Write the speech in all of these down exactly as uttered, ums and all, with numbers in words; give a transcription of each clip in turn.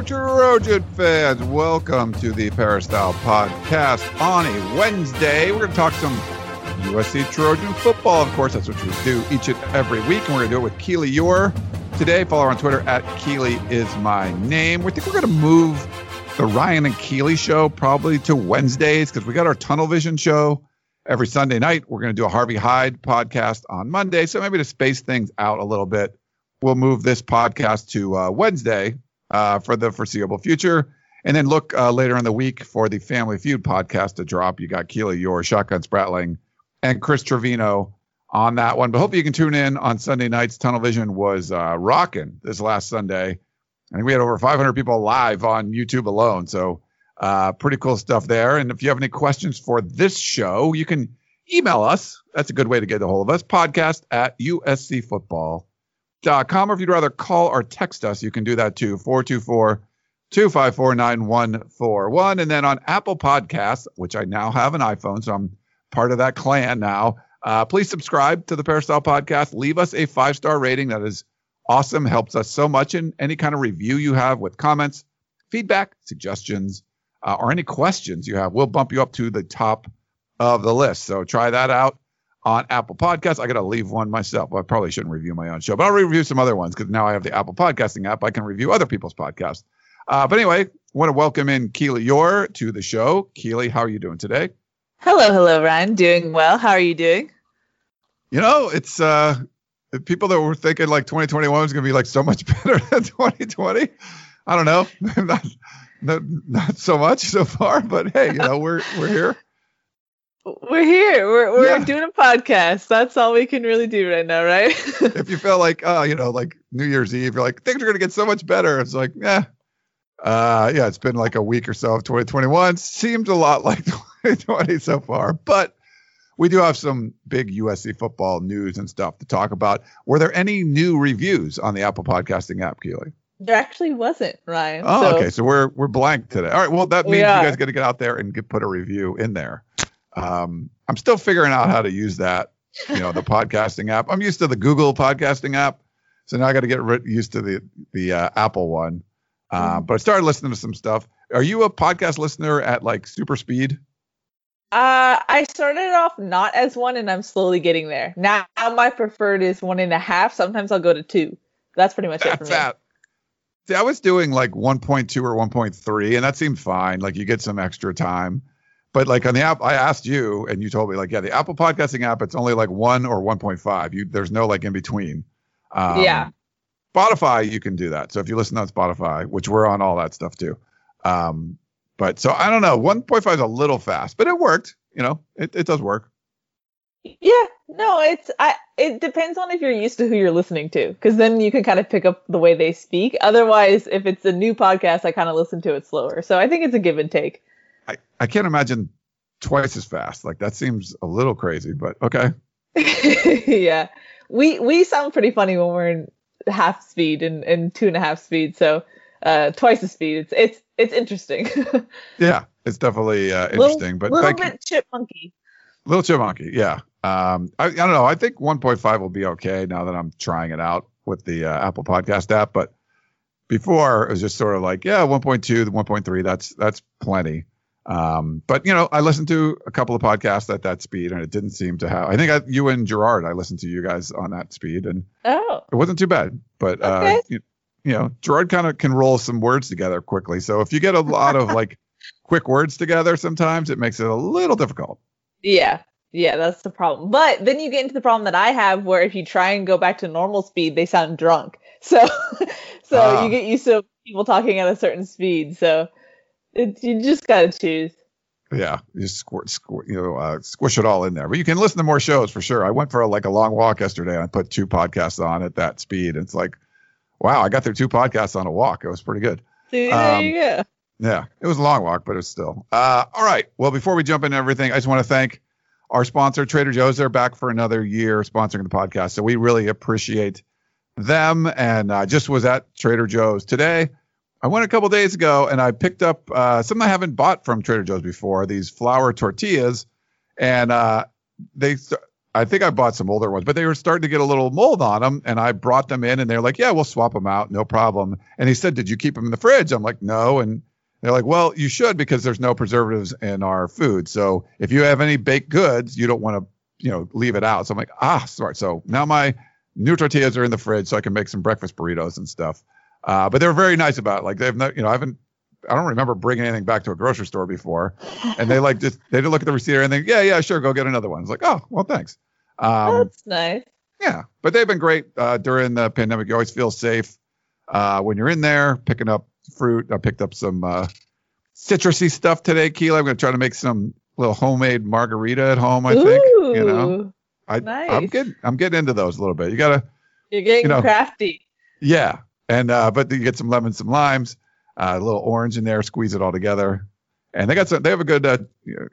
Trojan fans. Welcome to the Peristyle Podcast on a Wednesday. We're going to talk some U S C Trojan football. Of course, that's what we do each and every week. And we're going to do it with Keely Eure today. Follow her on Twitter at Keely is my name. We think we're going to move the Ryan and Keely show probably to Wednesdays because we got our Tunnel Vision show every Sunday night. We're going to do a Harvey Hyde podcast on Monday. So maybe to space things out a little bit, we'll move this podcast to uh, Wednesday uh, for the foreseeable future. And then look uh, later in the week for the Family Feud podcast to drop. You got Keely Eure, Shotgun Spratling, and Chris Trevino on that one. But hopefully you can tune in on Sunday nights. Tunnel Vision was uh, rocking this last Sunday. I think we had over five hundred people live on YouTube alone. So uh, pretty cool stuff there. And if you have any questions for this show, you can email us. That's a good way to get a hold of us. Podcast at U S C football dot com. Dot com, or if you'd rather call or text us, you can do that too, four two four, two five four, nine one four one. And then on Apple Podcasts, which I now have an iPhone, so I'm part of that clan now, uh, please subscribe to the Peristyle Podcast. Leave us a five-star rating. That is awesome. Helps us so much. And any kind of review you have with comments, feedback, suggestions, uh, or any questions you have, we'll bump you up to the top of the list. So try that out on Apple Podcasts. I got to leave one myself. Well, I probably shouldn't review my own show, but I'll review some other ones because now I have the Apple Podcasting app. I can review other people's podcasts. Uh, but anyway, want to welcome in Keely Eure to the show. Keely, how are you doing today? Hello, hello, Ryan. Doing well. How are you doing? You know, it's uh, people that were thinking like twenty twenty-one was going to be like so much better than twenty twenty. I don't know. not, not, not so much so far, but hey, you know, we're we're here. We're here. We're we're yeah. doing a podcast. That's all we can really do right now, right? If you feel like, oh, uh, you know, like New Year's Eve, you're like, things are going to get so much better. It's like, yeah. Uh, yeah, it's been like a week or so of twenty twenty-one. Seems a lot like twenty twenty so far. But we do have some big U S C football news and stuff to talk about. Were there any new reviews on the Apple Podcasting app, Keely? There actually wasn't, Ryan. Oh, so. okay. So we're we're blank today. All right. Well, that means we you guys got to get out there and get, put a review in there. Um, I'm still figuring out how to use that, you know, the podcasting app. I'm used to the Google podcasting app. So now I got to get rid- used to the, the, uh, Apple one. Uh, but I started listening to some stuff. Are you a podcast listener at like super speed? Uh, I started off not as one and I'm slowly getting there. Now my preferred is one and a half. Sometimes I'll go to two. That's pretty much that's it for me. That. See, I was doing like one point two or one point three and that seemed fine. Like you get some extra time. But like on the app, I asked you and you told me like, yeah, the Apple podcasting app, it's only like one or one point five. You, there's no like in between. Um, yeah. Spotify, you can do that. So if you listen on Spotify, which we're on all that stuff too. Um, but so I don't know, one point five is a little fast, but it worked. You know, it, it does work. Yeah, no, it's, I, it depends on if you're used to who you're listening to. Cause then you can kind of pick up the way they speak. Otherwise, if it's a new podcast, I kind of listen to it slower. So I think it's a give and take. I, I can't imagine twice as fast. Like that seems a little crazy, but okay. Yeah. We we sound pretty funny when we're in half speed and, and two and a half speed. So uh, twice the speed. It's it's it's interesting. Yeah, it's definitely uh, interesting. Little, but little bit chipmunky. Little chipmunky, yeah. Um, I, I don't know. I think one point five will be okay now that I'm trying it out with the uh, Apple Podcast app. But before it was just sort of like, yeah, one point two to one point three. That's that's plenty. Um, but you know, I listened to a couple of podcasts at that speed and it didn't seem to have, I think I, you and Gerard, I listened to you guys on that speed and oh. it wasn't too bad, but, okay. uh, you, you know, Gerard kind of can roll some words together quickly. So if you get a lot of like quick words together, sometimes it makes it a little difficult. Yeah. Yeah. That's the problem. But then you get into the problem that I have where if you try and go back to normal speed, they sound drunk. So, so uh, you get used to people talking at a certain speed. So. It, you just got to choose. Yeah, you squirt, squirt, you know, uh, squish it all in there. But you can listen to more shows for sure. I went for a, like a long walk yesterday and I put two podcasts on at that speed. And it's like, wow, I got through two podcasts on a walk. It was pretty good. See, um, there you go. Yeah, it was a long walk, but it was still. Uh, all right. Well, before we jump into everything, I just want to thank our sponsor, Trader Joe's. They're back for another year sponsoring the podcast, so we really appreciate them. And I uh, just was at Trader Joe's today. I went a couple days ago, and I picked up uh, something I haven't bought from Trader Joe's before, these flour tortillas. And uh, they, I think I bought some older ones, but they were starting to get a little mold on them. And I brought them in, and they're like, yeah, we'll swap them out, no problem. And he said, did you keep them in the fridge? I'm like, no. And they're like, well, you should, because there's no preservatives in our food. So if you have any baked goods, you don't want to, you know, leave it out. So I'm like, ah, smart. So now my new tortillas are in the fridge, so I can make some breakfast burritos and stuff. Uh, but they were very nice about it. Like they've not, you know, I haven't, I don't remember bringing anything back to a grocery store before. And they like just, they didn't look at the receipt or anything. Yeah, yeah, sure. Go get another one. It's like, oh, well, thanks. Um, That's nice. Yeah. But they've been great uh, during the pandemic. You always feel safe uh, when you're in there picking up fruit. I picked up some uh, citrusy stuff today, Keely. I'm going to try to make some little homemade margarita at home. I Ooh, think, you know, I, nice. I'm getting, I'm getting into those a little bit. You gotta, you're getting you know, crafty. Yeah. And, uh, but you get some lemon, some limes, uh, a little orange in there, squeeze it all together. And they got some, they have a good uh,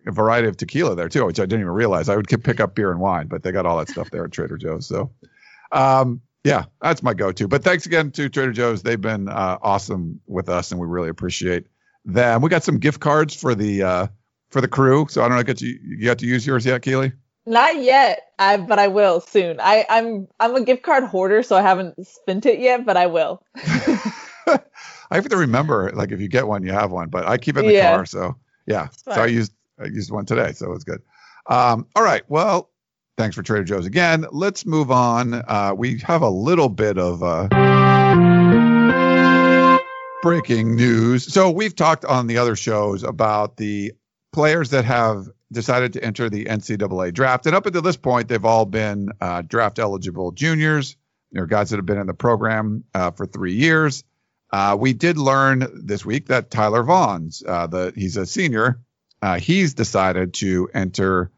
variety of tequila there too, which I didn't even realize. I would pick up beer and wine, but they got all that stuff there at Trader Joe's. So, um, yeah, that's my go-to. But thanks again to Trader Joe's. They've been uh, awesome with us, and we really appreciate them. We got some gift cards for the, uh, for the crew. So I don't know, get you, you got to use yours yet, Keely? Not yet, I, but I will soon. I, I'm I'm a gift card hoarder, so I haven't spent it yet, but I will. I have to remember, like, if you get one, you have one. But I keep it in the yeah. car, so yeah. So I used I used one today, so it's good. Um, all right, well, thanks for Trader Joe's again. Let's move on. Uh, we have a little bit of uh, breaking news. So we've talked on the other shows about the players that have decided to enter the N C double A draft. And up until this point, they've all been uh, draft-eligible juniors. They're guys that have been in the program uh, for three years. Uh, we did learn this week that Tyler Vaughns, uh, the, he's a senior, uh, he's decided to enter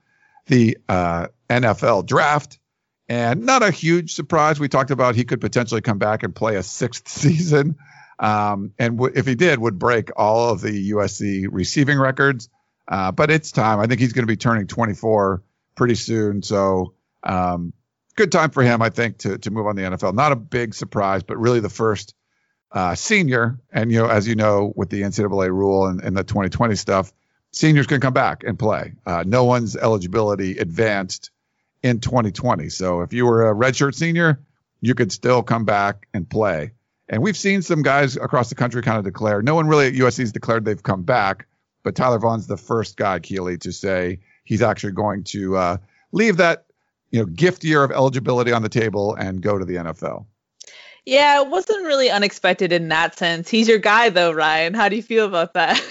the uh, N F L draft. And not a huge surprise. We talked about he could potentially come back and play a sixth season. Um, and w- if he did, would break all of the U S C receiving records. Uh, but it's time. I think he's going to be turning twenty-four pretty soon. So um, good time for him, I think, to to move on to the N F L. Not a big surprise, but really the first uh, senior. And, you know, as you know, with the N C double A rule and, and the twenty twenty stuff, seniors can come back and play. Uh, no one's eligibility advanced in twenty twenty. So if you were a redshirt senior, you could still come back and play. And we've seen some guys across the country kind of declare. No one really at U S C has declared they've come back. But Tyler Vaughn's the first guy, Keely, to say he's actually going to uh, leave that, you know, gift year of eligibility on the table and go to the N F L. Yeah, it wasn't really unexpected in that sense. He's your guy, though, Ryan. How do you feel about that?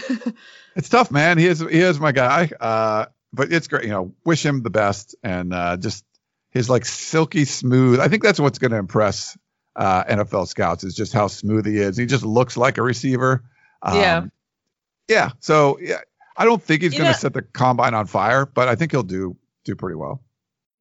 It's tough, man. He is, he is my guy. Uh, but it's great. You know, wish him the best, and uh, just his like silky smooth. I think that's what's going to impress uh, N F L scouts is just how smooth he is. He just looks like a receiver. Um, yeah. Yeah, so yeah, I don't think he's going to set the combine on fire, but I think he'll do do pretty well.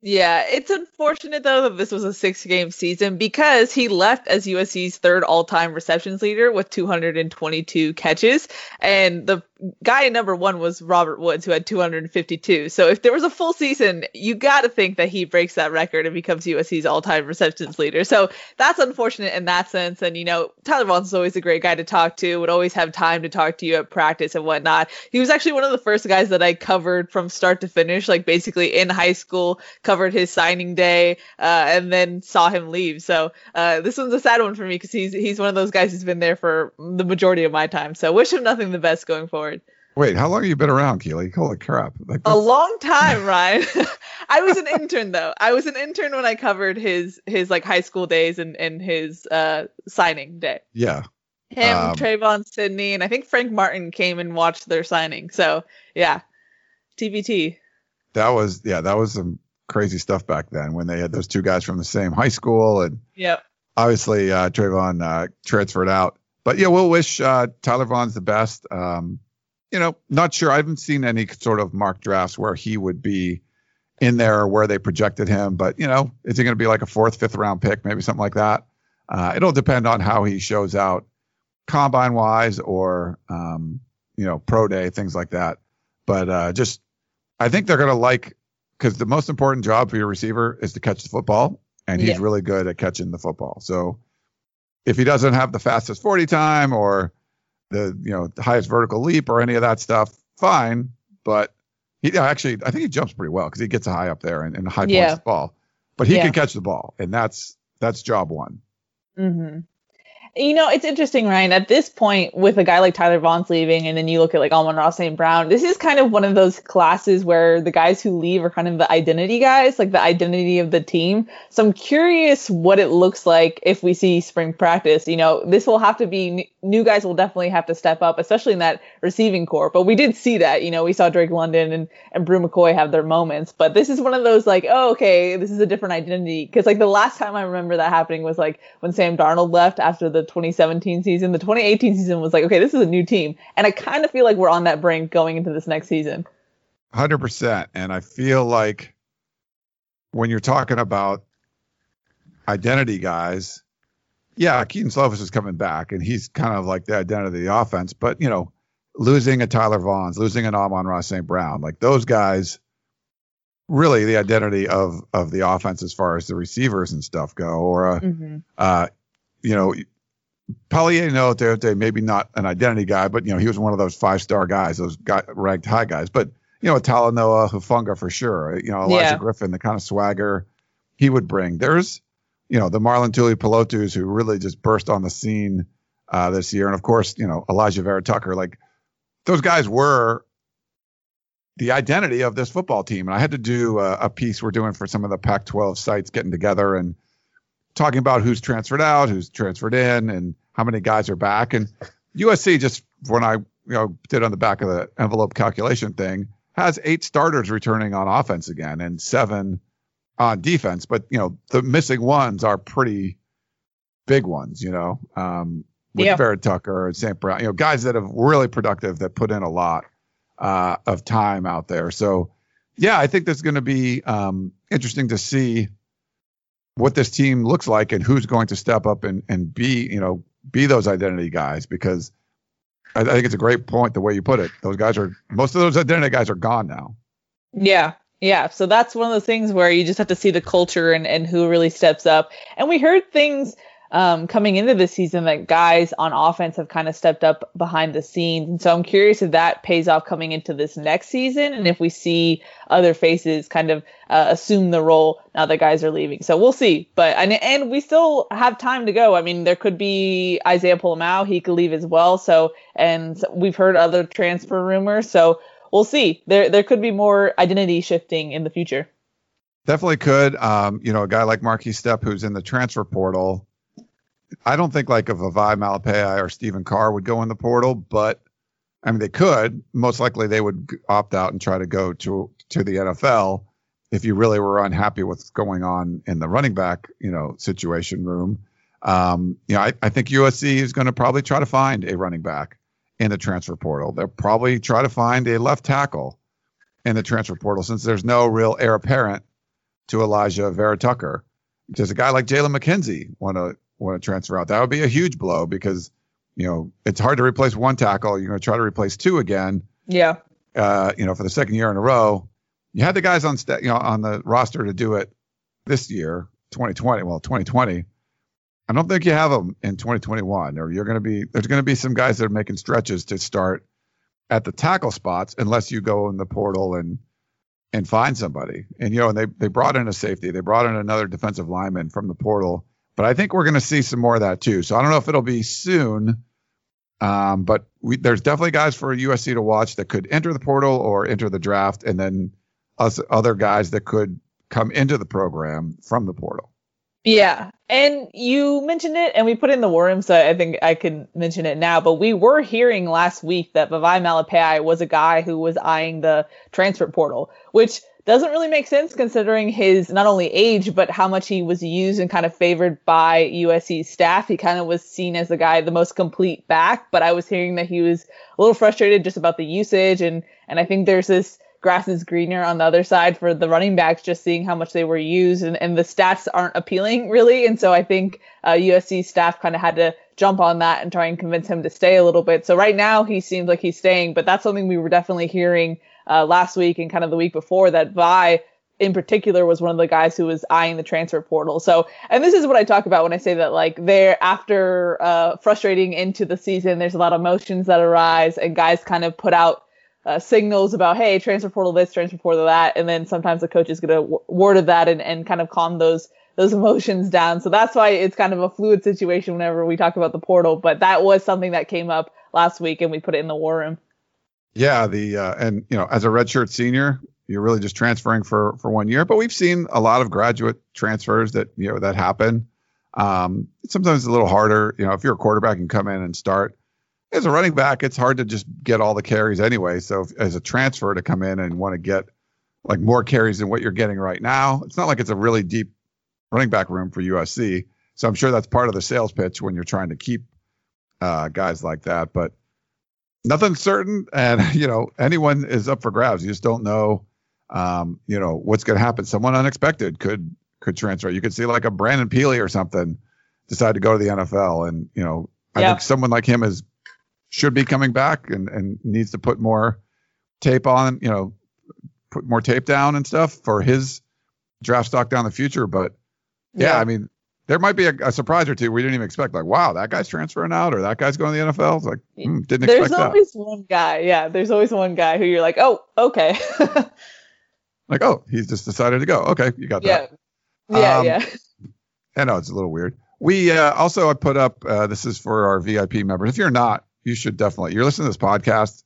Yeah, it's unfortunate, though, that this was a six-game season because he left as U S C's third all-time receptions leader with two hundred twenty-two catches, and the guy at number one was Robert Woods, who had two hundred fifty-two. So if there was a full season, you got to think that he breaks that record and becomes U S C's all-time receptions leader. So that's unfortunate in that sense. And, you know, Tyler Vaughns is always a great guy to talk to, would always have time to talk to you at practice and whatnot. He was actually one of the first guys that I covered from start to finish, like basically in high school, covered his signing day, uh, and then saw him leave. So uh, this one's a sad one for me because he's, he's one of those guys who's been there for the majority of my time. So wish him nothing the best going forward. Wait, how long have you been around, Keely? Holy crap. Like, a long time, Ryan. I was an intern, though. I was an intern when I covered his his like high school days and, and his uh, signing day. Yeah. Him, um, Trayvon Sidney, and I think Frank Martin came and watched their signing. So, yeah. T B T. That was, yeah, that was some crazy stuff back then when they had those two guys from the same high school. And yep. Obviously, uh, Trayvon uh, transferred out. But, yeah, we'll wish uh, Tyler Vaughns the best. Um, you know, not sure. I haven't seen any sort of mock drafts where he would be in there or where they projected him. But, you know, is he going to be like a fourth, fifth round pick, maybe something like that? Uh, it'll depend on how he shows out combine wise or, um, you know, pro day, things like that. But uh, just, I think they're going to like, because the most important job for your receiver is to catch the football, and he's yeah. really good at catching the football. So if he doesn't have the fastest forty time or the, you know, the highest vertical leap or any of that stuff, fine. But he actually, I think he jumps pretty well because he gets high up there and, and high points yeah. the ball. But he yeah. can catch the ball, and that's that's job one. Mm-hmm. You know, it's interesting, Ryan, at this point with a guy like Tyler Vaughns leaving, and then you look at like Amon-Ra Saint Brown, this is kind of one of those classes where the guys who leave are kind of the identity guys, like the identity of the team. So I'm curious what it looks like if we see spring practice. You know, this will have to be, new guys will definitely have to step up, especially in that receiving corps. But we did see that, you know, we saw Drake London and, and Brew McCoy have their moments. But this is one of those like, oh, okay, this is a different identity. Because like the last time I remember that happening was like when Sam Darnold left after the The twenty seventeen season. The twenty eighteen season was like, okay, this is a new team, and I kind of feel like we're on that brink going into this next season. one hundred percent. And I feel like when you're talking about identity guys, yeah, Keaton Slovis is coming back, and he's kind of like the identity of the offense. But you know, losing a Tyler Vaughns, losing an Amon-Ra Saint Brown, like those guys, really the identity of of the offense as far as the receivers and stuff go. Or a, mm-hmm. uh, you know. Pellier, no, they're, they're maybe not an identity guy, but, you know, he was one of those five-star guys, those guy, ranked high guys. But, you know, Talanoa, Hufanga for sure. You know, Elijah yeah. Griffin, the kind of swagger he would bring. There's, you know, the Marlon Tuli-Pelotus who really just burst on the scene uh, this year. And, of course, you know, Elijah Vera-Tucker. Like, those guys were the identity of this football team. And I had to do a, a piece we're doing for some of the Pac twelve sites getting together and talking about who's transferred out, who's transferred in, and how many guys are back. And U S C, just when I you know did on the back of the envelope calculation thing, has eight starters returning on offense again and seven on defense. But, you know, the missing ones are pretty big ones, you know, um, with yeah. Vera-Tucker and Saint Brown, you know, guys that have really productive that put in a lot uh, of time out there. So, yeah, I think that's going to be um, interesting to see what this team looks like and who's going to step up and, and be, you know, be those identity guys, because I, I think it's a great point the way you put it. Those guys are, most of those identity guys are gone now. Yeah. Yeah. So that's one of the things where you just have to see the culture and, and who really steps up. And we heard things um, coming into this season that guys on offense have kind of stepped up behind the scenes. And so I'm curious if that pays off coming into this next season, and if we see other faces kind of uh, assume the role now that guys are leaving. So we'll see. But and, and we still have time to go. I mean, there could be Isaiah Pulimau. He could leave as well. So, and we've heard other transfer rumors. So we'll see. There, there could be more identity shifting in the future. Definitely could. Um, you know, a guy like Marquis Stepp, who's in the transfer portal, I don't think like a Vavae Malepeai or Stephen Carr would go in the portal, but I mean, they could. Most likely they would opt out and try to go to, to the N F L if you really were unhappy with what's going on in the running back, you know, situation room. Um, you know, I, I think U S C is going to probably try to find a running back in the transfer portal. They'll probably try to find a left tackle in the transfer portal, since there's no real heir apparent to Elijah Vera-Tucker. Does a guy like Jalen McKenzie want to want to transfer out? That would be a huge blow, because, you know, it's hard to replace one tackle. You're going to try to replace two again. Yeah. Uh, you know, for the second year in a row, you had the guys on st- you know, on the roster to do it this year, twenty twenty. Well, twenty twenty. I don't think you have them in twenty twenty-one, or you're going to be, there's going to be some guys that are making stretches to start at the tackle spots, unless you go in the portal and, and find somebody. And, you know, and they, they brought in a safety, they brought in another defensive lineman from the portal. But I think we're going to see some more of that too. So I don't know if it'll be soon, um, but we, there's definitely guys for U S C to watch that could enter the portal or enter the draft, and then us, other guys that could come into the program from the portal. Yeah. And you mentioned it, and we put in the war room, so I think I can mention it now. But we were hearing last week that Vavae Malepeai was a guy who was eyeing the transfer portal, which doesn't really make sense considering his not only age, but how much he was used and kind of favored by U S C staff. He kind of was seen as the guy, the most complete back, but I was hearing that he was a little frustrated just about the usage. And, and I think there's this grass is greener on the other side for the running backs, just seeing how much they were used, and, and the stats aren't appealing really. And so I think uh, U S C staff kind of had to jump on that and try and convince him to stay a little bit. So right now he seems like he's staying, but that's something we were definitely hearing uh, last week and kind of the week before, that Vi in particular was one of the guys who was eyeing the transfer portal. So, and this is what I talk about when I say that, like, they're after uh, frustrating into the season, there's a lot of emotions that arise and guys kind of put out Uh, signals about, hey, transfer portal this, transfer portal that, and then sometimes the coach is going to w- word of that and, and kind of calm those those emotions down. So that's why it's kind of a fluid situation whenever we talk about the portal. But that was something that came up last week, and we put it in the war room. Yeah, the uh, and you know, as a redshirt senior, you're really just transferring for for one year. But we've seen a lot of graduate transfers that you know that happen. Um, sometimes it's a little harder. You know, if you're a quarterback and come in and start. As a running back, it's hard to just get all the carries anyway. So if, as a transfer to come in and want to get like more carries than what you're getting right now, it's not like it's a really deep running back room for U S C. So I'm sure that's part of the sales pitch when you're trying to keep uh, guys like that. But nothing's certain, and you know anyone is up for grabs. You just don't know, um, you know what's going to happen. Someone unexpected could could transfer. You could see like a Brandon Peely or something decide to go to the N F L, and you know I yeah. think someone like him is. Should be coming back and, and needs to put more tape on, you know, put more tape down and stuff for his draft stock down the future. But yeah, yeah. I mean, there might be a, a surprise or two we didn't even expect. Like, wow, that guy's transferring out, or that guy's going to the N F L. It's like, mm, didn't there's expect that. There's always one guy. Yeah, there's always one guy who you're like, oh, okay. Like, oh, he's just decided to go. Okay, you got yeah. that. Yeah, um, yeah. I know it's a little weird. We uh, also I put up uh, this is for our V I P members. If you're not. You should definitely. You're listening to this podcast.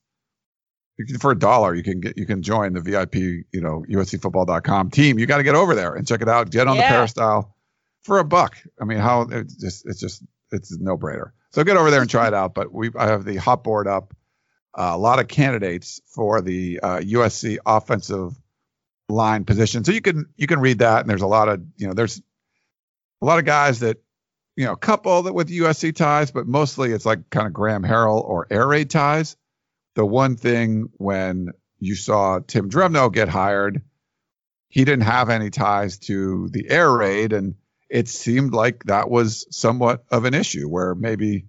You can, for a dollar, you can get you can join the V I P, you know, U S C football dot com team. You got to get over there and check it out. Get on yeah. the Peristyle for a buck. I mean, how it's just it's just it's a no brainer. So get over there and try it out. But we I have the hot board up. Uh, a lot of candidates for the uh, U S C offensive line position. So you can you can read that. And there's a lot of you know there's a lot of guys that. You know, a couple that with U S C ties, but mostly it's like kind of Graham Harrell or air raid ties. The one thing when you saw Tim Drevno get hired, he didn't have any ties to the air raid. And it seemed like that was somewhat of an issue where maybe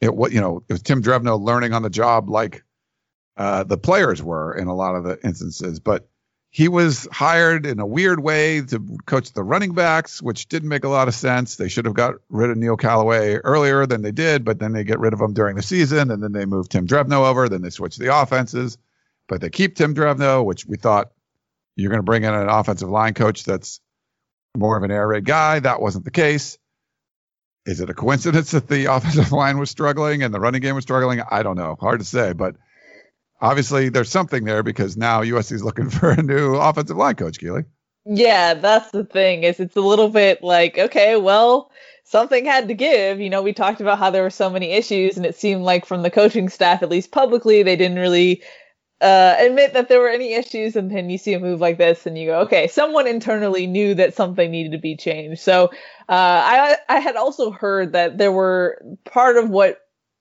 it was, you know, it was Tim Drevno learning on the job like uh, the players were in a lot of the instances. But he was hired in a weird way to coach the running backs, which didn't make a lot of sense. They should have got rid of Neil Callaway earlier than they did, but then they get rid of him during the season, and then they move Tim Drevno over, then they switch the offenses. But they keep Tim Drevno, which we thought you're going to bring in an offensive line coach that's more of an air raid guy. That wasn't the case. Is it a coincidence that the offensive line was struggling and the running game was struggling? I don't know. Hard to say, but obviously, there's something there because now U S C is looking for a new offensive line coach, Keely. Yeah, that's the thing is it's a little bit like, okay, well, something had to give. You know, we talked about how there were so many issues, and it seemed like from the coaching staff, at least publicly, they didn't really uh, admit that there were any issues. And then you see a move like this and you go, okay, someone internally knew that something needed to be changed. So uh, I, I had also heard that there were part of what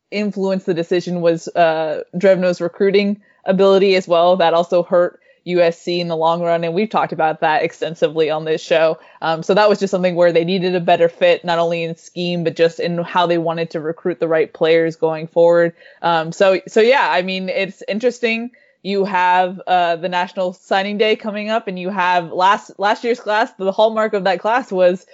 influenced the decision was uh Drevno's recruiting ability as well. That also hurt U S C in the long run, and we've talked about that extensively on this show. Um so that was just something where they needed a better fit, not only in scheme but just in how they wanted to recruit the right players going forward. Um so so yeah, I mean, it's interesting. You have uh the National Signing Day coming up, and you have last last year's class. The hallmark of that class was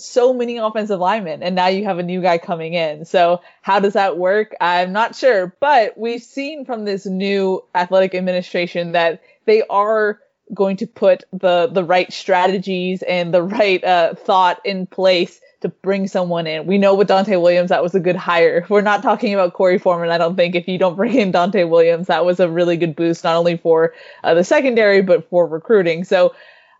so many offensive linemen, and now you have a new guy coming in. So how does that work? I'm not sure, but we've seen from this new athletic administration that they are going to put the, the right strategies and the right uh, thought in place to bring someone in. We know with Dante Williams, that was a good hire. We're not talking about Korey Foreman. I don't think if you don't bring in Dante Williams, that was a really good boost, not only for uh, the secondary, but for recruiting. So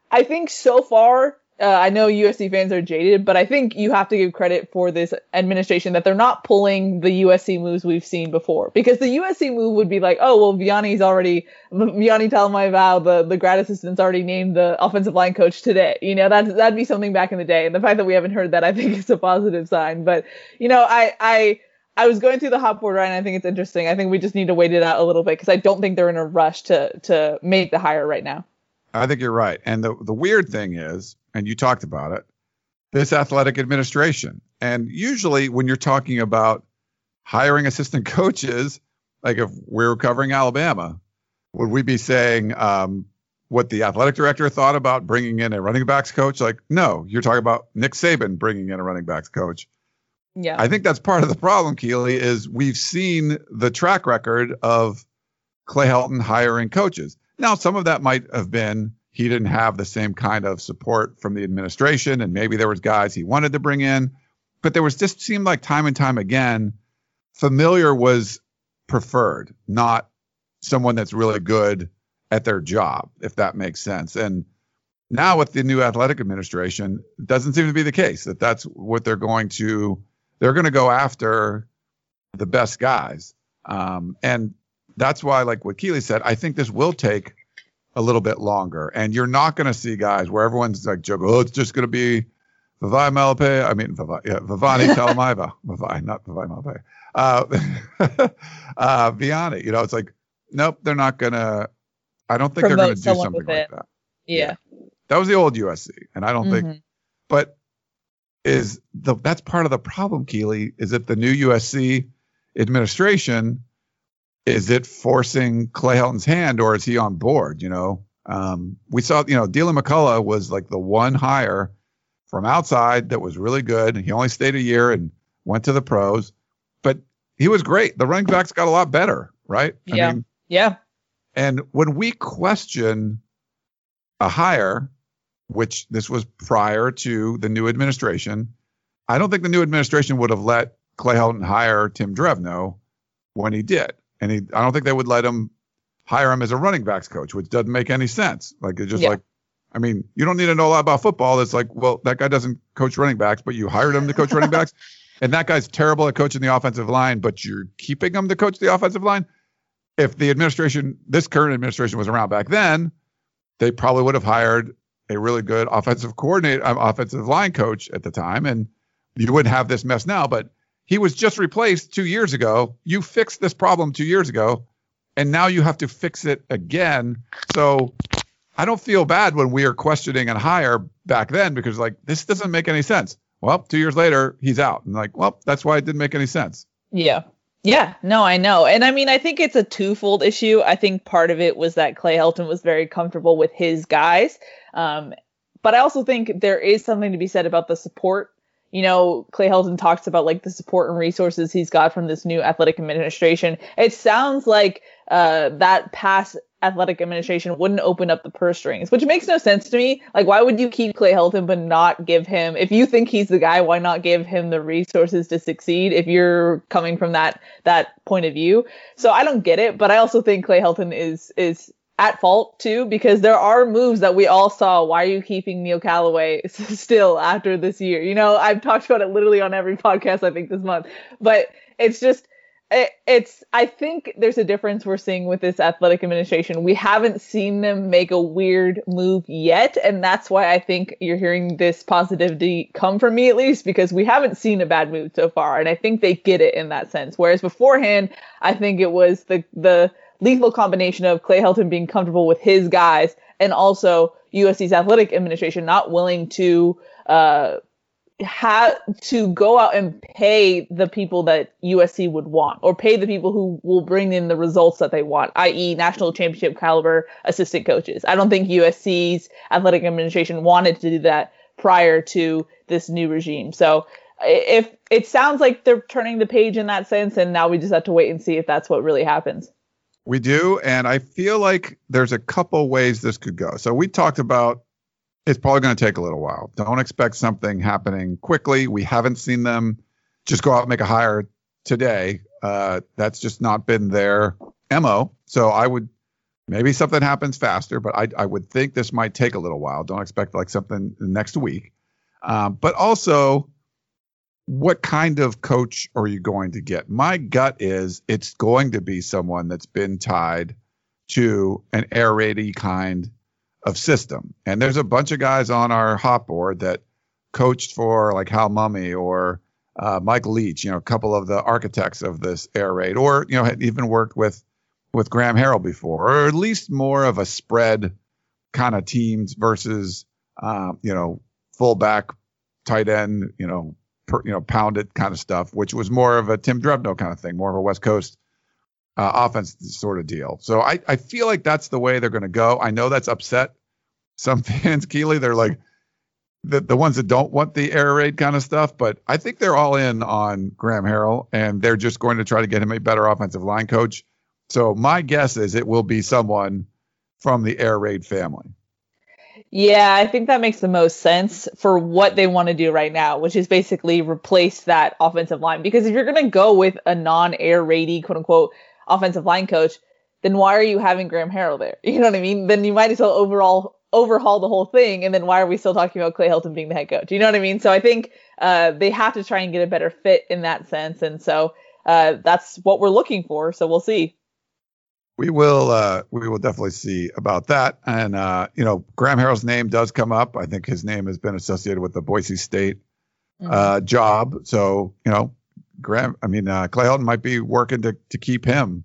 I think so far, Uh, I know U S C fans are jaded, but I think you have to give credit for this administration that they're not pulling the U S C moves we've seen before. Because the U S C move would be like, oh, well, Vianney's already, Vianney Talamayvao, the, the grad assistant's already named the offensive line coach today. You know, that's, that'd be something back in the day. And the fact that we haven't heard that, I think, is a positive sign. But, you know, I, I, I was going through the hot board, Ryan. I think it's interesting. I think we just need to wait it out a little bit because I don't think they're in a rush to to make the hire right now. I think you're right. And the, the weird thing is, and you talked about it, this athletic administration. And usually when you're talking about hiring assistant coaches, like if we're covering Alabama, would we be saying um, what the athletic director thought about bringing in a running backs coach? Like, no, you're talking about Nick Saban bringing in a running backs coach. Yeah, I think that's part of the problem, Keely, is we've seen the track record of Clay Helton hiring coaches. Now, some of that might have been he didn't have the same kind of support from the administration, and maybe there was guys he wanted to bring in. But there was just seemed like time and time again, familiar was preferred, not someone that's really good at their job, if that makes sense. And now with the new athletic administration, it doesn't seem to be the case that that's what they're going to. They're going to go after the best guys. Um, and that's why, like what Keely said, I think this will take a little bit longer. And you're not going to see guys where everyone's like, joking, oh, it's just going to be Vavae Malepeai. I mean, Vavae, yeah, Vianney Talamayvao. Vavae, not Vavae Malepeai. Uh, uh, Vianney, you know, it's like, nope, they're not going to. I don't think Promote they're going to do something like it. that. Yeah. yeah. That was the old U S C. And I don't mm-hmm. think, but is the, that's part of the problem, Keely, is that the new U S C administration, is it forcing Clay Helton's hand or is he on board? You know, um, we saw, you know, Dylan McCullough was like the one hire from outside that was really good. He only stayed a year and went to the pros, but he was great. The running backs got a lot better, right? Yeah. I mean, yeah. And when we question a hire, which this was prior to the new administration, I don't think the new administration would have let Clay Helton hire Tim Drevno when he did. And he, I don't think they would let him hire him as a running backs coach, which doesn't make any sense. Like, it's just yeah. like, I mean, you don't need to know a lot about football. It's like, well, that guy doesn't coach running backs, but you hired him to coach running backs. And that guy's terrible at coaching the offensive line, but you're keeping him to coach the offensive line. If the administration, this current administration was around back then, they probably would have hired a really good offensive coordinator, um, offensive line coach at the time, and you wouldn't have this mess now. But he was just replaced two years ago. You fixed this problem two years ago, and now you have to fix it again. So I don't feel bad when we are questioning and hire back then because, like, this doesn't make any sense. Well, two years later, he's out. And, like, well, that's why it didn't make any sense. Yeah. Yeah, no, I know. And I mean, I think it's a twofold issue. I think part of it was that Clay Helton was very comfortable with his guys. Um, but I also think there is something to be said about the support. You know, Clay Helton talks about like the support and resources he's got from this new athletic administration. It sounds like uh, that past athletic administration wouldn't open up the purse strings, which makes no sense to me. Like, why would you keep Clay Helton but not give him, if you think he's the guy, why not give him the resources to succeed if you're coming from that that point of view? So I don't get it, but I also think Clay Helton is is at fault too, because there are moves that we all saw. Why are you keeping Neil Callaway still after this year? You know, I've talked about it literally on every podcast I think this month, but it's just It, it's, I think there's a difference we're seeing with this athletic administration. We haven't seen them make a weird move yet. And that's why I think you're hearing this positivity come from me, at least, because we haven't seen a bad move so far. And I think they get it in that sense. Whereas beforehand, I think it was the, the lethal combination of Clay Helton being comfortable with his guys and also U S C's athletic administration not willing to, uh, have to go out and pay the people that U S C would want, or pay the people who will bring in the results that they want, that is national championship caliber assistant coaches. I don't think U S C's athletic administration wanted to do that prior to this new regime. So if it sounds like they're turning the page in that sense, and now we just have to wait and see if that's what really happens. We do. And I feel like there's a couple ways this could go. So we talked about it's probably going to take a little while. Don't expect something happening quickly. We haven't seen them just go out and make a hire today. Uh, that's just not been their M O. So I would, maybe something happens faster, but I, I would think this might take a little while. Don't expect like something next week. Um, but also, what kind of coach are you going to get? My gut is it's going to be someone that's been tied to an air raid-y kind of system. And there's a bunch of guys on our hot board that coached for like Hal Mummy or uh, Michael Leach, you know, a couple of the architects of this air raid, or, you know, had even worked with with Graham Harrell before, or at least more of a spread kind of teams versus, um, you know, fullback, tight end, you know, per, you know, pound it kind of stuff, which was more of a Tim Drevno kind of thing, more of a West Coast uh, offense sort of deal. So I, I feel like that's the way they're going to go. I know that's upset some fans, Keely. They're like the the ones that don't want the air raid kind of stuff, but I think they're all in on Graham Harrell, and they're just going to try to get him a better offensive line coach. So my guess is it will be someone from the air raid family. Yeah, I think that makes the most sense for what they want to do right now, which is basically replace that offensive line. Because if you're going to go with a non-air raidy, quote unquote, offensive line coach, then why are you having Graham Harrell there? You know what I mean? Then you might as well overall overhaul the whole thing. And then why are we still talking about Clay Helton being the head coach? You know what I mean? So I think uh, they have to try and get a better fit in that sense. And so uh, that's what we're looking for. So we'll see. We will uh, we will definitely see about that. And, uh, you know, Graham Harrell's name does come up. I think his name has been associated with the Boise State uh, mm-hmm. job. So, you know, Graham, I mean, uh, Clay Helton might be working to, to keep him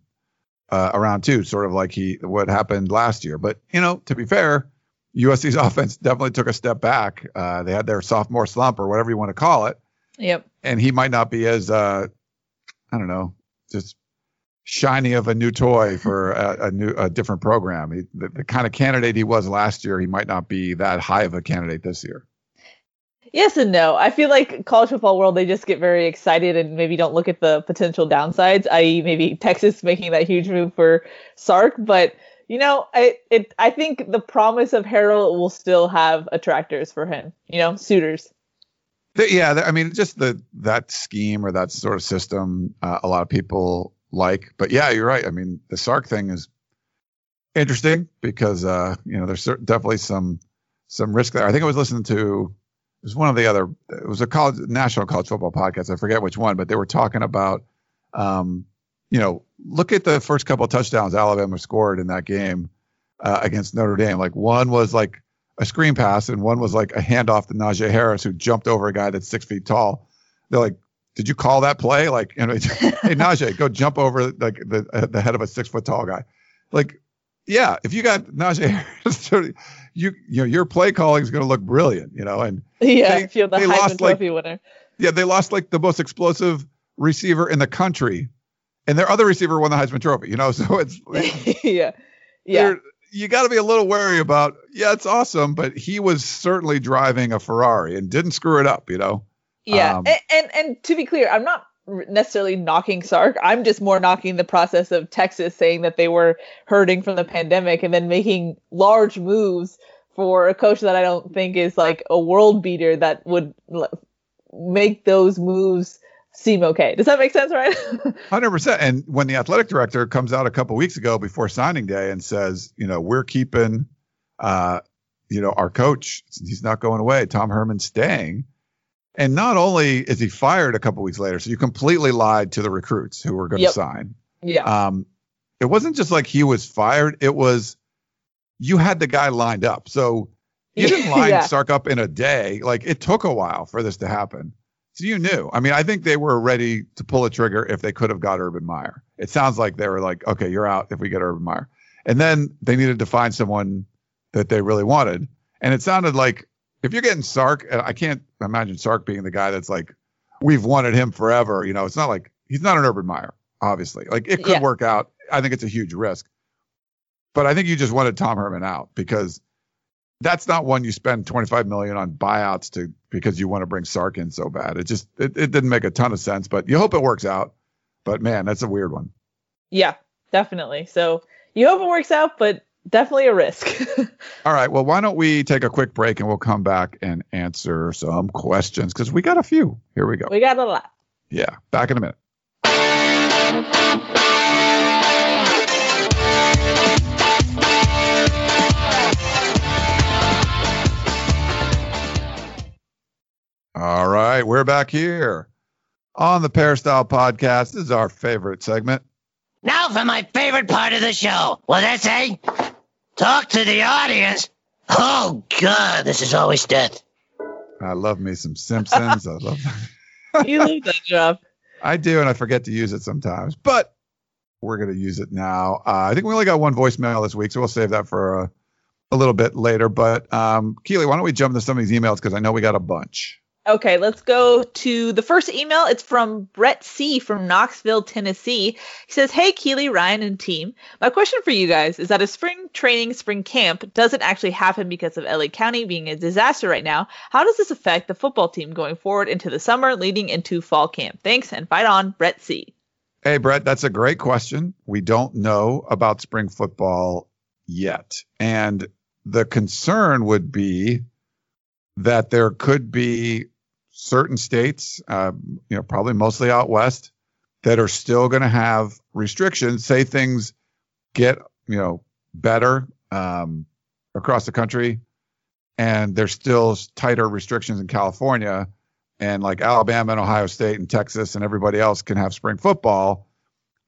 uh, around, too, sort of like he what happened last year. But, you know, to be fair, U S C's offense definitely took a step back. Uh, they had their sophomore slump or whatever you want to call it. Yep. And he might not be as, uh, I don't know, just shiny of a new toy for a, a new, a different program. He, the, the kind of candidate he was last year, he might not be that high of a candidate this year. Yes and no. I feel like college football world, they just get very excited and maybe don't look at the potential downsides, that is, maybe Texas making that huge move for Sark. But you know, I it I think the promise of Harrell will still have attractors for him. You know, suitors. The, yeah, the, I mean, just the that scheme or that sort of system, uh, a lot of people like, but yeah, you're right. I mean, the Sark thing is interesting because, uh, you know, there's definitely some, some risk there. I think I was listening to, it was one of the other, it was a college, national college football podcast. I forget which one, but they were talking about, um, you know, look at the first couple of touchdowns Alabama scored in that game uh, against Notre Dame. Like one was like a screen pass and one was like a handoff to Najee Harris, who jumped over a guy that's six feet tall. They're like, did you call that play? Like, you know, hey, Najee, go jump over like the the head of a six foot tall guy. Like, yeah, if you got Najee, you you know your play calling is going to look brilliant, you know. And yeah, they, feel the they lost like winner. yeah, they lost like the most explosive receiver in the country, and their other receiver won the Heisman Trophy, you know. So it's yeah, yeah. You got to be a little wary about. Yeah, it's awesome, but he was certainly driving a Ferrari and didn't screw it up, you know. Yeah. Um, and, and and to be clear, I'm not necessarily knocking Sark. I'm just more knocking the process of Texas saying that they were hurting from the pandemic and then making large moves for a coach that I don't think is like a world beater that would make those moves seem okay. Does that make sense, right? one hundred percent. And when the athletic director comes out a couple weeks ago before signing day and says, you know, we're keeping, uh, you know, our coach, he's not going away. Tom Herman's staying. And not only is he fired a couple weeks later, so you completely lied to the recruits who were going to yep. sign. Yeah. Um, it wasn't just like he was fired. It was you had the guy lined up. So you didn't line yeah. Sark up in a day. Like it took a while for this to happen. So you knew. I mean, I think they were ready to pull a trigger if they could have got Urban Meyer. It sounds like they were like, okay, you're out if we get Urban Meyer. And then they needed to find someone that they really wanted. And it sounded like, if you're getting Sark, I can't imagine Sark being the guy that's like, we've wanted him forever. You know, it's not like he's not an Urban Meyer, obviously. Like it could yeah. work out. I think it's a huge risk. But I think you just wanted Tom Herman out because that's not one you spend twenty-five million dollars on buyouts to because you want to bring Sark in so bad. It just it, it didn't make a ton of sense, but you hope it works out. But man, that's a weird one. Yeah, definitely. So you hope it works out, but definitely a risk. All right. Well, why don't we take a quick break and we'll come back and answer some questions because we got a few. Here we go. We got a lot. Yeah. Back in a minute. All right. We're back here on the Peristyle Podcast. This is our favorite segment. Now for my favorite part of the show. Well, that's a talk to the audience. Oh, God, this is always death. I love me some Simpsons. I love You love that job. I do, and I forget to use it sometimes, but we're going to use it now. Uh, I think we only got one voicemail this week, so we'll save that for a, a little bit later. But um, Keely, why don't we jump into some of these emails, because I know we got a bunch. Okay, let's go to the first email. It's from Brett C. from Knoxville, Tennessee. He says, hey, Keely, Ryan, and team. My question for you guys is that a spring training, spring camp doesn't actually happen because of L A County being a disaster right now. How does this affect the football team going forward into the summer leading into fall camp? Thanks, and fight on, Brett C. Hey, Brett, that's a great question. We don't know about spring football yet. And the concern would be that there could be certain states, uh, you know, probably mostly out west, that are still going to have restrictions. Say things get, you know, better um, across the country, and there's still tighter restrictions in California, and like Alabama and Ohio State and Texas and everybody else can have spring football.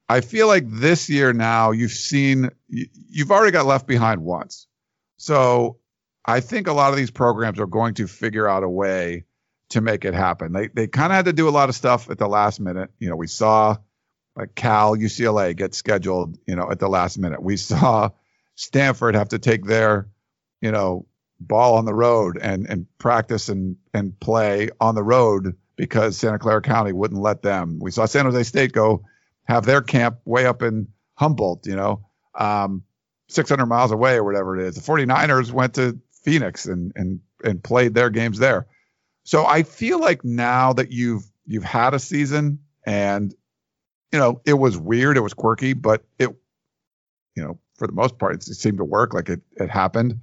I feel like this year now you've seen you've already got left behind once, so I think a lot of these programs are going to figure out a way to make it happen. They they kind of had to do a lot of stuff at the last minute. You know, we saw like Cal, U C L A get scheduled, you know, at the last minute. We saw Stanford have to take their, you know, ball on the road and and practice and and play on the road because Santa Clara County wouldn't let them. We saw San Jose State go have their camp way up in Humboldt, you know, um, six hundred miles away or whatever it is. The 49ers went to Phoenix and and and played their games there. So I feel like now that you've you've had a season, and you know it was weird, it was quirky, but it, you know, for the most part, it, it seemed to work. Like it it happened.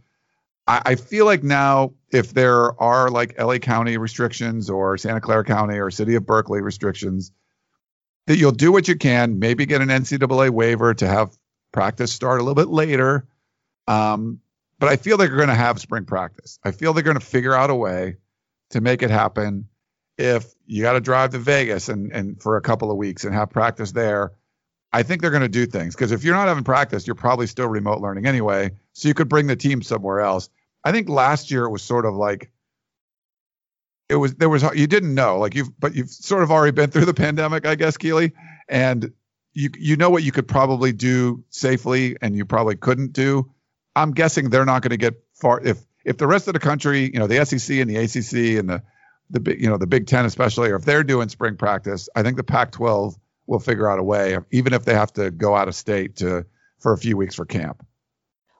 I, I feel like now if there are like L A County restrictions or Santa Clara County or City of Berkeley restrictions, that you'll do what you can, maybe get an N C double A waiver to have practice start a little bit later. Um, But I feel they're going to have spring practice. I feel they're going to figure out a way to make it happen. If you got to drive to Vegas and, and for a couple of weeks and have practice there, I think they're going to do things. Because if you're not having practice, you're probably still remote learning anyway. So you could bring the team somewhere else. I think last year it was sort of like it was there was you didn't know like you've but you've sort of already been through the pandemic, I guess, Keely, and you you know what you could probably do safely and you probably couldn't do. I'm guessing they're not going to get far if if the rest of the country, you know, the S E C and the A C C and the the big, you know, the Big Ten especially, or if they're doing spring practice, I think the Pac twelve will figure out a way, even if they have to go out of state to for a few weeks for camp.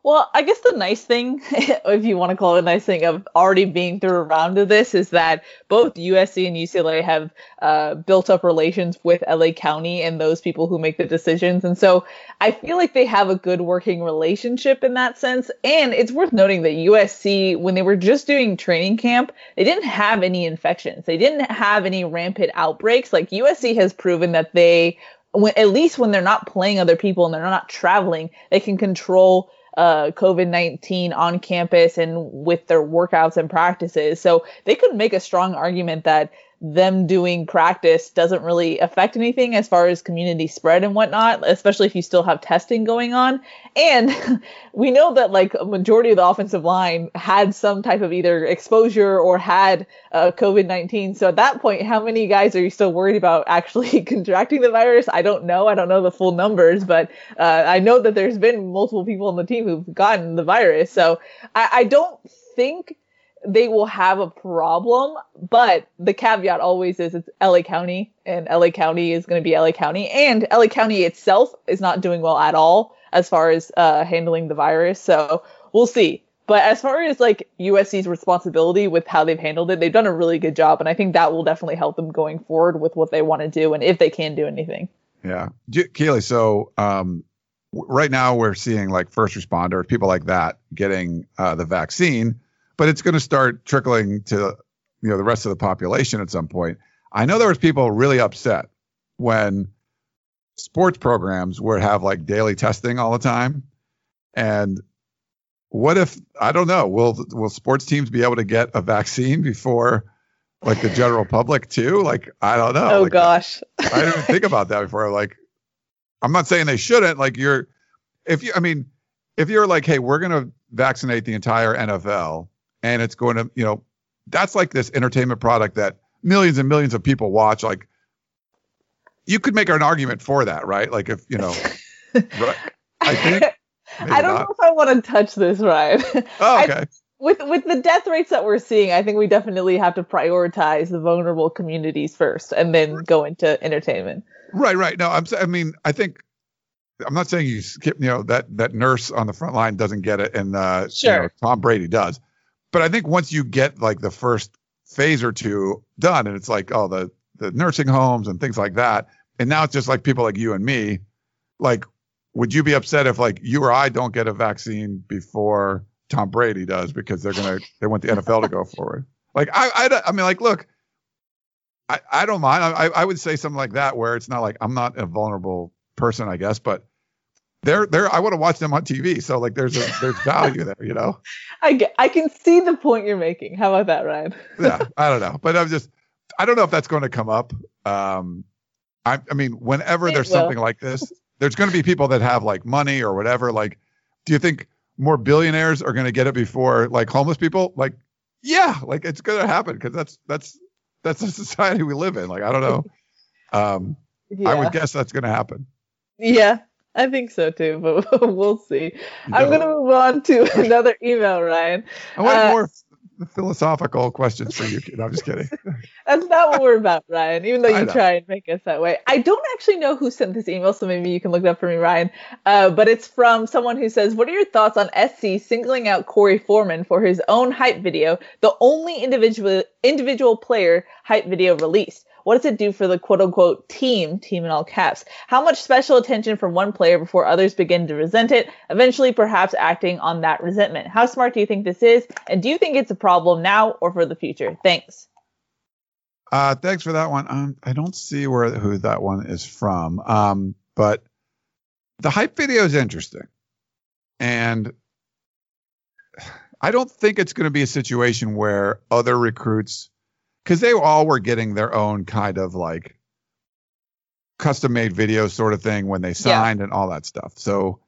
Well, I guess the nice thing, if you want to call it a nice thing, of already being through a round of this is that both U S C and U C L A have uh, built up relations with L A County and those people who make the decisions. And so I feel like they have a good working relationship in that sense. And it's worth noting that U S C, when they were just doing training camp, they didn't have any infections. They didn't have any rampant outbreaks. Like U S C has proven that they, when, at least when they're not playing other people and they're not traveling, they can control Uh, COVID nineteen on campus and with their workouts and practices. So they could make a strong argument that them doing practice doesn't really affect anything as far as community spread and whatnot, especially if you still have testing going on. And we know that like a majority of the offensive line had some type of either exposure or had uh, COVID nineteen. So at that point, how many guys are you still worried about actually contracting the virus? I don't know. I don't know the full numbers, but uh, I know that there's been multiple people on the team who've gotten the virus. So I, I don't think they will have a problem, but the caveat always is it's L A County, and L A County is going to be L A County, and L A County itself is not doing well at all as far as uh, handling the virus. So we'll see. But as far as like U S C's responsibility with how they've handled it, they've done a really good job. And I think that will definitely help them going forward with what they want to do and if they can do anything. Yeah. Keely, so um, right now we're seeing like first responders, people like that getting uh, the vaccine. But it's going to start trickling to, you know, the rest of the population at some point. I know there was people really upset when sports programs would have like daily testing all the time. And what if, I don't know, will will sports teams be able to get a vaccine before like the general public too? Like, I don't know. Oh, like, gosh. I didn't think about that before. Like, I'm not saying they shouldn't. Like you're, if you, I mean, if you're like, hey, we're going to vaccinate the entire N F L. And it's going to, you know, that's like this entertainment product that millions and millions of people watch, like, you could make an argument for that, right? Like, if, you know, right, I think. I don't not. know if I want to touch this, Ryan. Oh, okay. I, with with the death rates that we're seeing, I think we definitely have to prioritize the vulnerable communities first and then go into entertainment. Right, right. No, I'm, I mean, I think, I'm not saying you skip, you know, that, that nurse on the front line doesn't get it. And uh, sure. you know, Tom Brady does. But I think once you get like the first phase or two done, and it's like, oh, the, the nursing homes and things like that. And now it's just like people like you and me, like, would you be upset if like you or I don't get a vaccine before Tom Brady does, because they're going to, they want the N F L to go forward? Like, I, I, I mean, like, look, I, I don't mind. I, I would say something like that, where it's not like, I'm not a vulnerable person, I guess, but they're they're I want to watch them on T V. So like, there's a, there's value there, you know? I get, I can see the point you're making. How about that, Ryan? Yeah. I don't know, but I'm just, I don't know if that's going to come up. Um, I, I mean, whenever it there's will. something like this, there's going to be people that have like money or whatever. Like, do you think more billionaires are going to get it before like homeless people? Like, yeah, like it's going to happen. Cause that's, that's, that's the society we live in. Like, I don't know. Um, yeah. I would guess that's going to happen. Yeah, I think so too, but we'll see. No. I'm going to move on to another email, Ryan. I want uh, more philosophical questions for you. No, I'm just kidding. That's not what we're about, Ryan, even though you try and make us that way. I don't actually know who sent this email, so maybe you can look it up for me, Ryan. Uh, but it's from someone who says, what are your thoughts on S C singling out Korey Foreman for his own hype video, the only individual individual player hype video released? What does it do for the quote-unquote team, team in all caps? How much special attention from one player before others begin to resent it, eventually perhaps acting on that resentment? How smart do you think this is? And do you think it's a problem now or for the future? Thanks. Uh, thanks for that one. Um, I don't see where who that one is from, um, but the hype video is interesting. And I don't think it's going to be a situation where other recruits, because they all were getting their own kind of like custom-made video sort of thing when they signed yeah. and all that stuff. So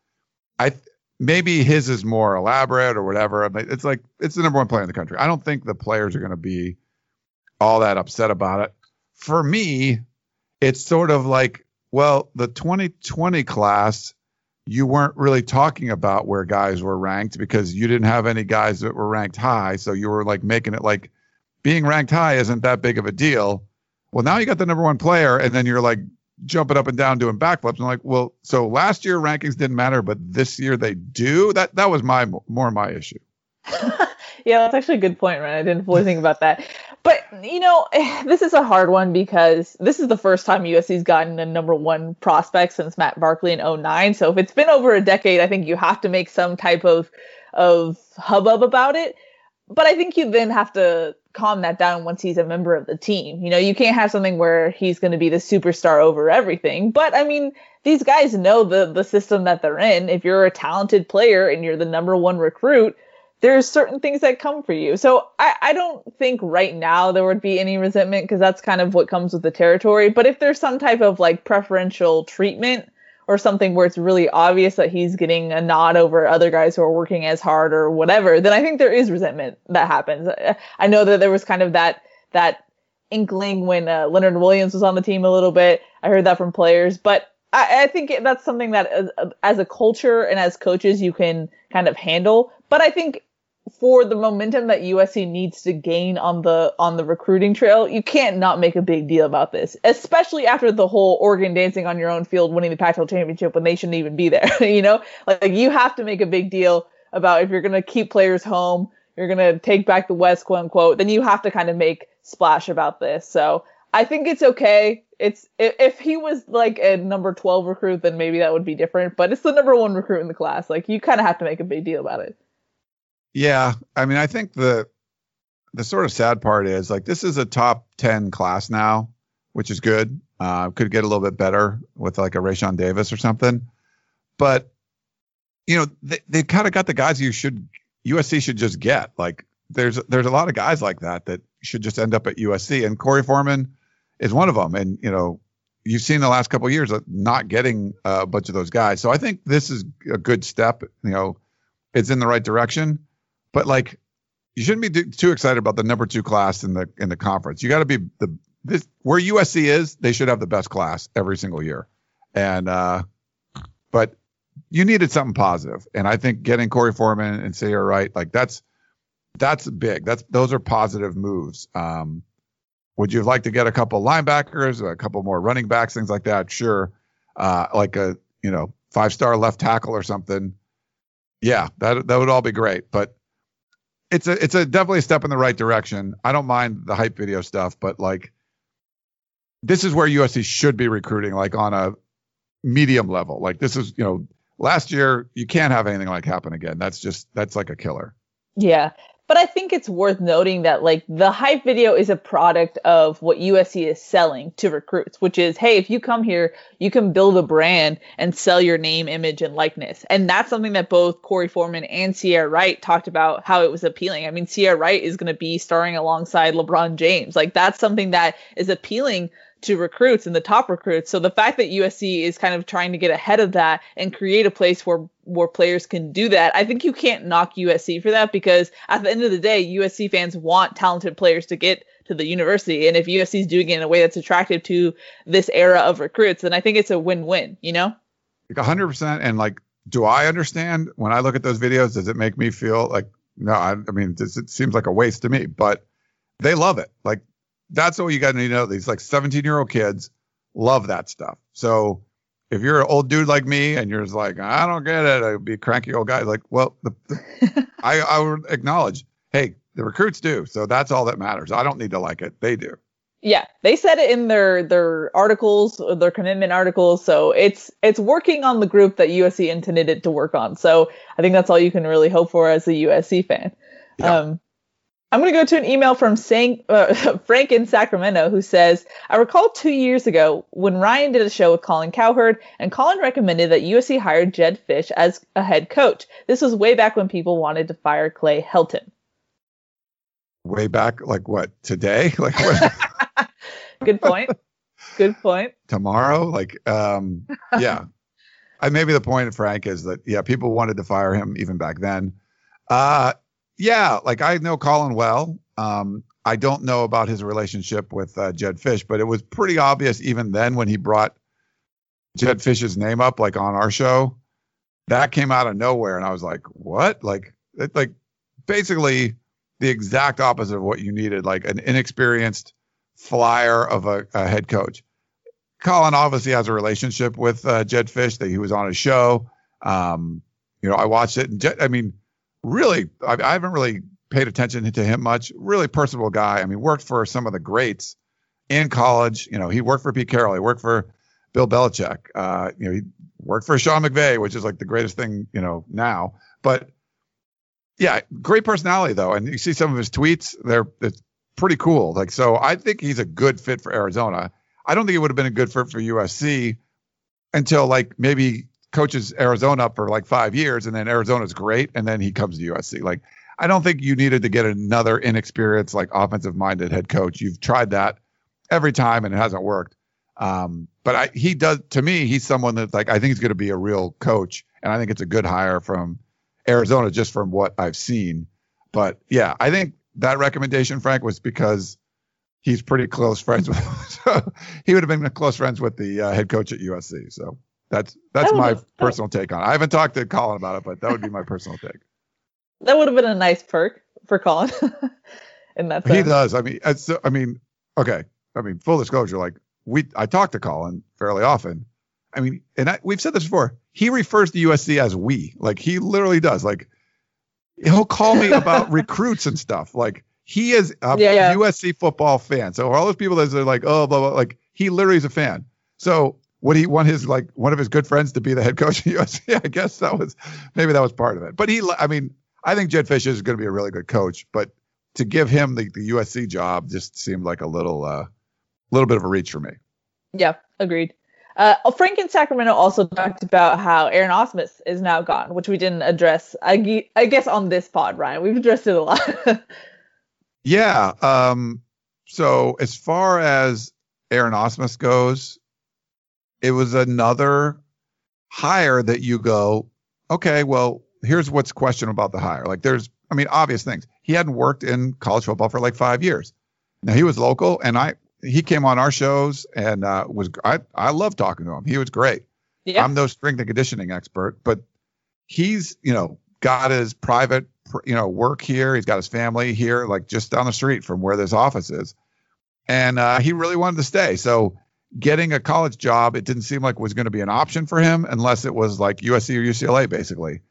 I th- maybe his is more elaborate or whatever. It's like, it's the number one player in the country. I don't think the players are going to be all that upset about it. For me, it's sort of like, well, the twenty twenty class, you weren't really talking about where guys were ranked because you didn't have any guys that were ranked high. So you were like making it like, being ranked high isn't that big of a deal. Well, now you got the number one player, and then you're like jumping up and down doing backflips. I'm like, well, so last year rankings didn't matter, but this year they do. That that was my more my issue. Yeah, that's actually a good point, Ryan. I didn't fully think about that. But, you know, this is a hard one because this is the first time U S C's gotten a number one prospect since Matt Barkley in oh nine. So if it's been over a decade, I think you have to make some type of of hubbub about it. But I think you then have to calm that down once he's a member of the team. You know, you can't have something where he's going to be the superstar over everything. But I mean, these guys know the the system that they're in. If you're a talented player and you're the number one recruit, there's certain things that come for you. So I, I don't think right now there would be any resentment because that's kind of what comes with the territory. But if there's some type of like preferential treatment or something where it's really obvious that he's getting a nod over other guys who are working as hard or whatever, then I think there is resentment that happens. I know that there was kind of that that inkling when uh, Leonard Williams was on the team a little bit. I heard that from players. But I, I think that's something that as, as a culture and as coaches you can kind of handle. But I think for the momentum that U S C needs to gain on the on the recruiting trail, you can't not make a big deal about this, especially after the whole Oregon dancing on your own field, winning the Pac twelve championship when they shouldn't even be there. You know, like you have to make a big deal about if you're going to keep players home, you're going to take back the West, quote unquote, then you have to kind of make splash about this. So I think it's okay. It's if he was like a number twelve recruit, then maybe that would be different, but it's the number one recruit in the class. Like you kind of have to make a big deal about it. Yeah, I mean, I think the the sort of sad part is like this is a top ten class now, which is good. Uh, could get a little bit better with like a Rashawn Davis or something, but you know they they kind of got the guys you should U S C should just get. Like there's there's a lot of guys like that that should just end up at U S C, and Korey Foreman is one of them. And you know you've seen the last couple of years of not getting a bunch of those guys, so I think this is a good step. You know, it's in the right direction. But like, you shouldn't be too excited about the number two class in the in the conference. You got to be the this where U S C is. They should have the best class every single year, and uh, but you needed something positive. And I think getting Korey Foreman and Ceyair Wright, like that's that's big. That's those are positive moves. Um, would you like to get a couple linebackers, a couple more running backs, things like that? Sure, uh, like a you know five star left tackle or something. Yeah, that that would all be great, but. It's a, it's a definitely a step in the right direction. I don't mind the hype video stuff, but like, this is where U S C should be recruiting, like on a medium level. Like this is, you know, last year you can't have anything like happen again. That's just, that's like a killer. Yeah. But I think it's worth noting that like the hype video is a product of what U S C is selling to recruits, which is, hey, if you come here, you can build a brand and sell your name, image, and likeness. And that's something that both Korey Foreman and Ceyair Wright talked about how it was appealing. I mean, Ceyair Wright is going to be starring alongside LeBron James. Like that's something that is appealing to recruits and the top recruits. So the fact that U S C is kind of trying to get ahead of that and create a place where where players can do that, I think you can't knock U S C for that, because at the end of the day, U S C fans want talented players to get to the university. And if U S C is doing it in a way that's attractive to this era of recruits, then I think it's a win-win, you know? Like one hundred percent. And like, do I understand when I look at those videos, does it make me feel like, no, I, I mean, this, it seems like a waste to me, but they love it. Like, that's all you got to need to know. These like seventeen year old kids love that stuff. So if you're an old dude like me and you're just like, I don't get it, I'd be a cranky old guy. Like, well, the, the, I, I would acknowledge, hey, the recruits do. So that's all that matters. I don't need to like it. They do. Yeah, they said it in their their articles, their commitment articles. So it's it's working on the group that U S C intended it to work on. So I think that's all you can really hope for as a U S C fan. Yeah. Um, I'm going to go to an email from Sank, uh, Frank in Sacramento, who says, I recall two years ago when Ryan did a show with Colin Cowherd, and Colin recommended that U S C hired Jed Fisch as a head coach. This was way back when people wanted to fire Clay Helton. Way back, like what, today? Like what? Good point. Good point. Tomorrow? Like, um, yeah. I, maybe the point, Frank, is that, yeah, people wanted to fire him even back then. Uh Yeah, like I know Colin well. Um, I don't know about his relationship with uh, Jed Fisch, but it was pretty obvious even then when he brought Jed Fisch's name up, like on our show, that came out of nowhere, and I was like, "What?" Like, it, like basically the exact opposite of what you needed, like an inexperienced flyer of a, a head coach. Colin obviously has a relationship with uh, Jed Fisch, that he was on his show. Um, you know, I watched it, and Jed, I mean. Really, I, I haven't really paid attention to him much. Really personable guy. I mean, worked for some of the greats in college. You know, he worked for Pete Carroll. He worked for Bill Belichick. Uh, you know, he worked for Sean McVay, which is like the greatest thing, you know, now. But yeah, great personality though. And you see some of his tweets; they're it's pretty cool. Like, so I think he's a good fit for Arizona. I don't think he would have been a good fit for U S C until like maybe. Coaches Arizona up for like five years and then Arizona's great. And then he comes to U S C. Like, I don't think you needed to get another inexperienced, like offensive minded head coach. You've tried that every time and it hasn't worked. Um, but I, he does to me, he's someone that like, I think he's going to be a real coach. And I think it's a good hire from Arizona just from what I've seen. But yeah, I think that recommendation, Frank, was because he's pretty close friends with, so he would have been close friends with the uh, head coach at U S C. So That's that's that my have, personal take on it. I haven't talked to Colin about it, but that would be my personal take. That would have been a nice perk for Colin. And that's he does. I mean, it's, I mean, okay. I mean, full disclosure, like we, I talk to Colin fairly often. I mean, and I, we've said this before. He refers to U S C as we. Like he literally does. Like he'll call me about recruits and stuff. Like he is a yeah, yeah. U S C football fan. So all those people that are like, oh, blah blah, like he literally is a fan. So. Would he want his like one of his good friends to be the head coach of U S C? I guess that was maybe that was part of it. But he, I mean, I think Jed Fisch is going to be a really good coach. But to give him the, the U S C job just seemed like a little, uh, little bit of a reach for me. Yeah, agreed. Uh, Frank in Sacramento also talked about how Aaron Ausmus is now gone, which we didn't address. I, I guess on this pod, Ryan, we've addressed it a lot. Yeah. Um, so as far as Aaron Ausmus goes. It was another hire that you go, okay, well, here's what's questionable about the hire. Like there's I mean, obvious things. He hadn't worked in college football for like five years. Now, he was local, and I he came on our shows, and uh, was I, I loved talking to him. He was great. Yeah. I'm no strength and conditioning expert, but he's, you know, got his private, you know, work here. He's got his family here, like just down the street from where this office is. And uh, he really wanted to stay. So getting a college job, it didn't seem like was going to be an option for him unless it was like U S C or U C L A, basically.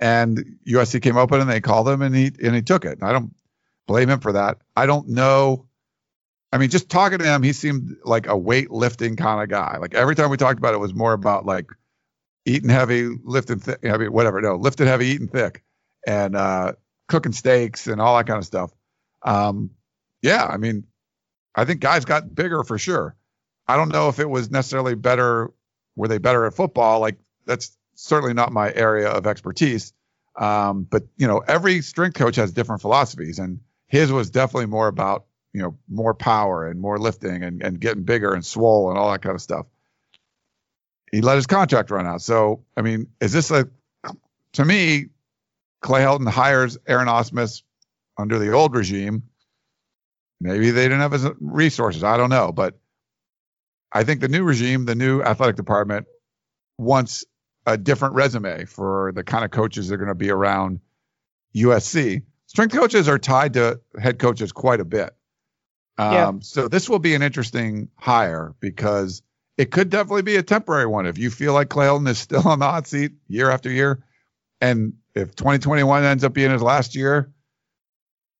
And U S C came open and they called him and he and he took it. And I don't blame him for that. I don't know. I mean, just talking to him, he seemed like a weightlifting kind of guy. Like every time we talked about it, it was more about like eating heavy, lifting thick, heavy, whatever. No, lifting heavy, eating thick, and uh, cooking steaks and all that kind of stuff. Um, yeah, I mean, I think guys got bigger for sure. I don't know if it was necessarily better. Were they better at football? Like that's certainly not my area of expertise. Um, but you know, every strength coach has different philosophies, and his was definitely more about, you know, more power and more lifting and, and getting bigger and swole and all that kind of stuff. He let his contract run out. So, I mean, is this a, to me, Clay Helton hires Aaron Ausmus under the old regime. Maybe they didn't have his resources. I don't know. But I think the new regime, the new athletic department wants a different resume for the kind of coaches that are going to be around U S C. Strength coaches are tied to head coaches quite a bit. Um, yeah. So this will be an interesting hire because it could definitely be a temporary one. If you feel like Clay Helton is still on the hot seat year after year, and if twenty twenty-one ends up being his last year,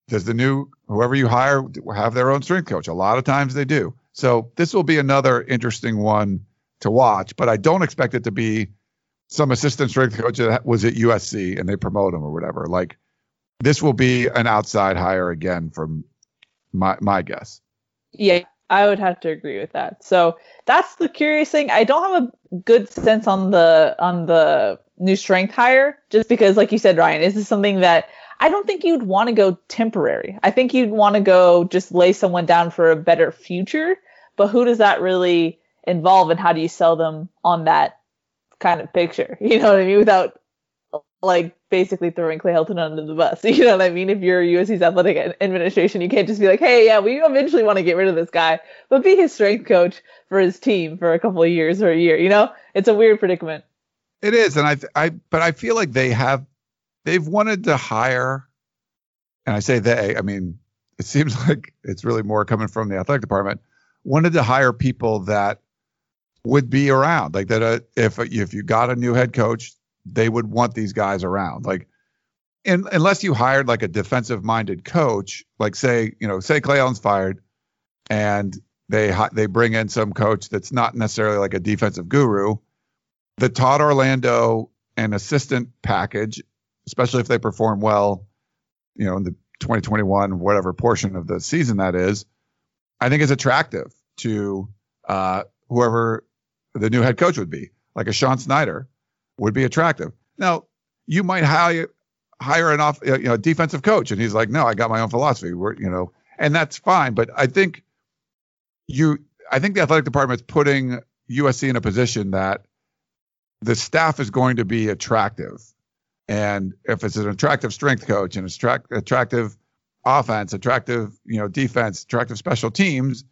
does the new, whoever you hire, have their own strength coach? A lot of times they do. So this will be another interesting one to watch, but I don't expect it to be some assistant strength coach that was at U S C and they promote him or whatever. Like this will be an outside hire again from my my guess. Yeah, I would have to agree with that. So that's the curious thing. I don't have a good sense on the on the new strength hire, just because, like you said, Ryan, this is something that I don't think you'd want to go temporary. I think you'd want to go just lay someone down for a better future. But who does that really involve, and how do you sell them on that kind of picture? You know what I mean? Without like basically throwing Clay Helton under the bus. You know what I mean? If you're U S C's athletic administration, you can't just be like, hey, yeah, we eventually want to get rid of this guy, but be his strength coach for his team for a couple of years or a year. You know, it's a weird predicament. It is. And I, I, but I feel like they have, they've wanted to hire, and I say they, I mean, it seems like it's really more coming from the athletic department, wanted to hire people that would be around. Like that uh, if if you got a new head coach, they would want these guys around. Like, in, unless you hired like a defensive-minded coach, like say, you know, say Clay Helton's fired and they they bring in some coach that's not necessarily like a defensive guru, the Todd Orlando and assistant package, especially if they perform well, you know, in the twenty twenty-one, whatever portion of the season that is, I think is attractive to uh, whoever the new head coach would be. Like a Sean Snyder would be attractive. Now, you might hire, hire an off, you know, a defensive coach, and he's like, no, I got my own philosophy. We're, you know, and that's fine. But I think you, I think the athletic department's putting U S C in a position that the staff is going to be attractive. And if it's an attractive strength coach and attract, attractive offense, attractive, you know, defense, attractive special teams,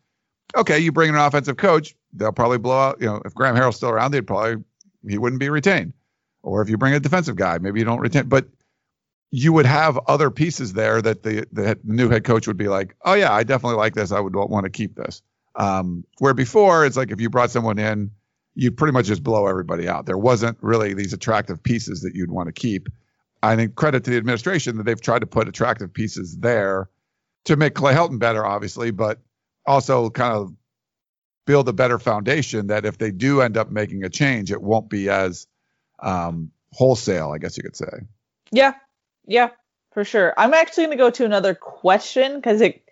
okay, you bring in an offensive coach, they'll probably blow out, you know, if Graham Harrell's still around, they'd probably, he wouldn't be retained. Or if you bring a defensive guy, maybe you don't retain, but you would have other pieces there that the, the new head coach would be like, oh yeah, I definitely like this. I would want to keep this. Um, where before it's like, if you brought someone in, you pretty much just blow everybody out. There wasn't really these attractive pieces that you'd want to keep. I think credit to the administration that they've tried to put attractive pieces there to make Clay Helton better, obviously, but also kind of build a better foundation that if they do end up making a change, it won't be as um, wholesale, I guess you could say. Yeah, yeah, for sure. I'm actually going to go to another question because it,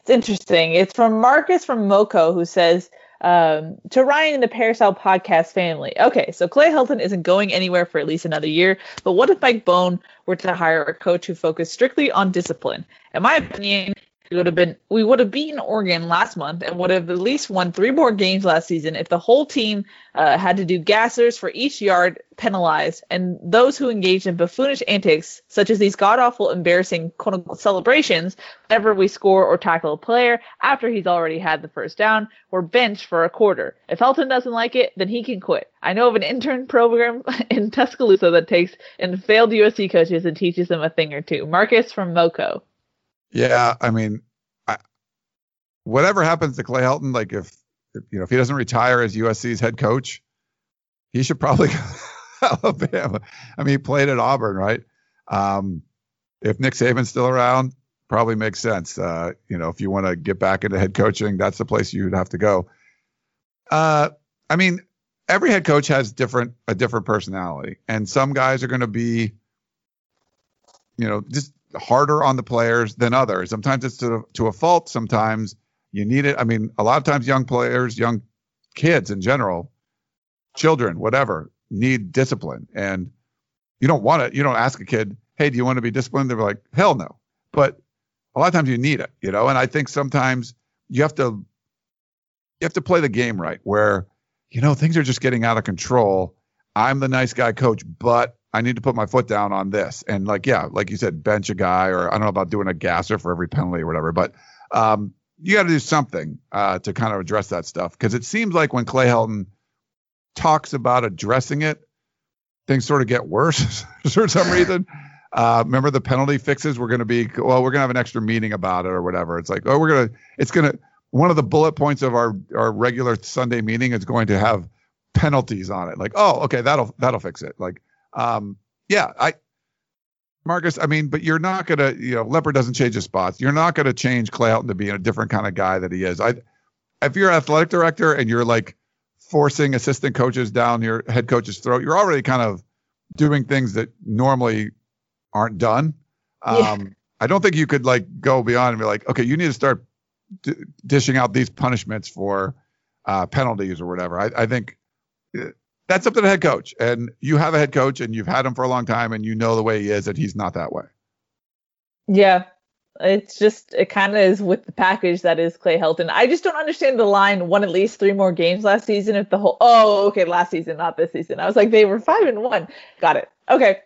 it's interesting. It's from Marcus from MoCo, who says, Um, to Ryan and the Peristyle Podcast family. Okay, so Clay Helton isn't going anywhere for at least another year, but what if Mike Bohn were to hire a coach who focused strictly on discipline? In my opinion, We would have been, we would have beaten Oregon last month and would have at least won three more games last season if the whole team uh, had to do gassers for each yard penalized, and those who engaged in buffoonish antics, such as these god-awful, embarrassing quote-unquote celebrations whenever we score or tackle a player after he's already had the first down, were benched for a quarter. If Helton doesn't like it, then he can quit. I know of an intern program in Tuscaloosa that takes in failed U S C coaches and teaches them a thing or two. Marcus from MoCo. Yeah, I mean, I, whatever happens to Clay Helton, like if, if you know if he doesn't retire as U S C's head coach, he should probably go to Alabama. I mean, he played at Auburn, right? Um, if Nick Saban's still around, probably makes sense. Uh, you know, if you want to get back into head coaching, that's the place you'd have to go. Uh, I mean, every head coach has different a different personality, and some guys are going to be, you know, just harder on the players than others. Sometimes it's to, to a fault. Sometimes you need it. I mean, a lot of times young players, young kids in general, children, whatever, need discipline. And you don't want to, you don't ask a kid, hey, do you want to be disciplined? They're like, hell no. But a lot of times you need it, you know? And I think sometimes you have to, you have to play the game right where, you know, things are just getting out of control. I'm the nice guy coach, but I need to put my foot down on this. And like, yeah, like you said, bench a guy, or I don't know about doing a gasser for every penalty or whatever, but um, you got to do something uh, to kind of address that stuff. Cause it seems like when Clay Helton talks about addressing it, things sort of get worse for some reason. Uh, remember the penalty fixes were going to be, well, we're going to have an extra meeting about it or whatever. It's like, oh, we're going to, it's going to, one of the bullet points of our, our regular Sunday meeting is going to have penalties on it. Like, oh, okay, that'll, that'll fix it. Like, Um, yeah, I, Marcus, I mean, but you're not going to, you know, Leopard doesn't change his spots. You're not going to change Clay Helton to be a different kind of guy that he is. I, if you're an athletic director and you're like forcing assistant coaches down your head coach's throat, you're already kind of doing things that normally aren't done. Um, yeah. I don't think you could like go beyond and be like, okay, you need to start d- dishing out these punishments for, uh, penalties or whatever. I, I think uh, that's up to the head coach, and you have a head coach and you've had him for a long time and you know the way he is, and he's not that way. Yeah. It's just, it kind of is with the package that is Clay Helton. I just don't understand the line, won at least three more games last season. If the whole, oh, okay. Last season, not this season. I was like, they were five and one. Got it. Okay.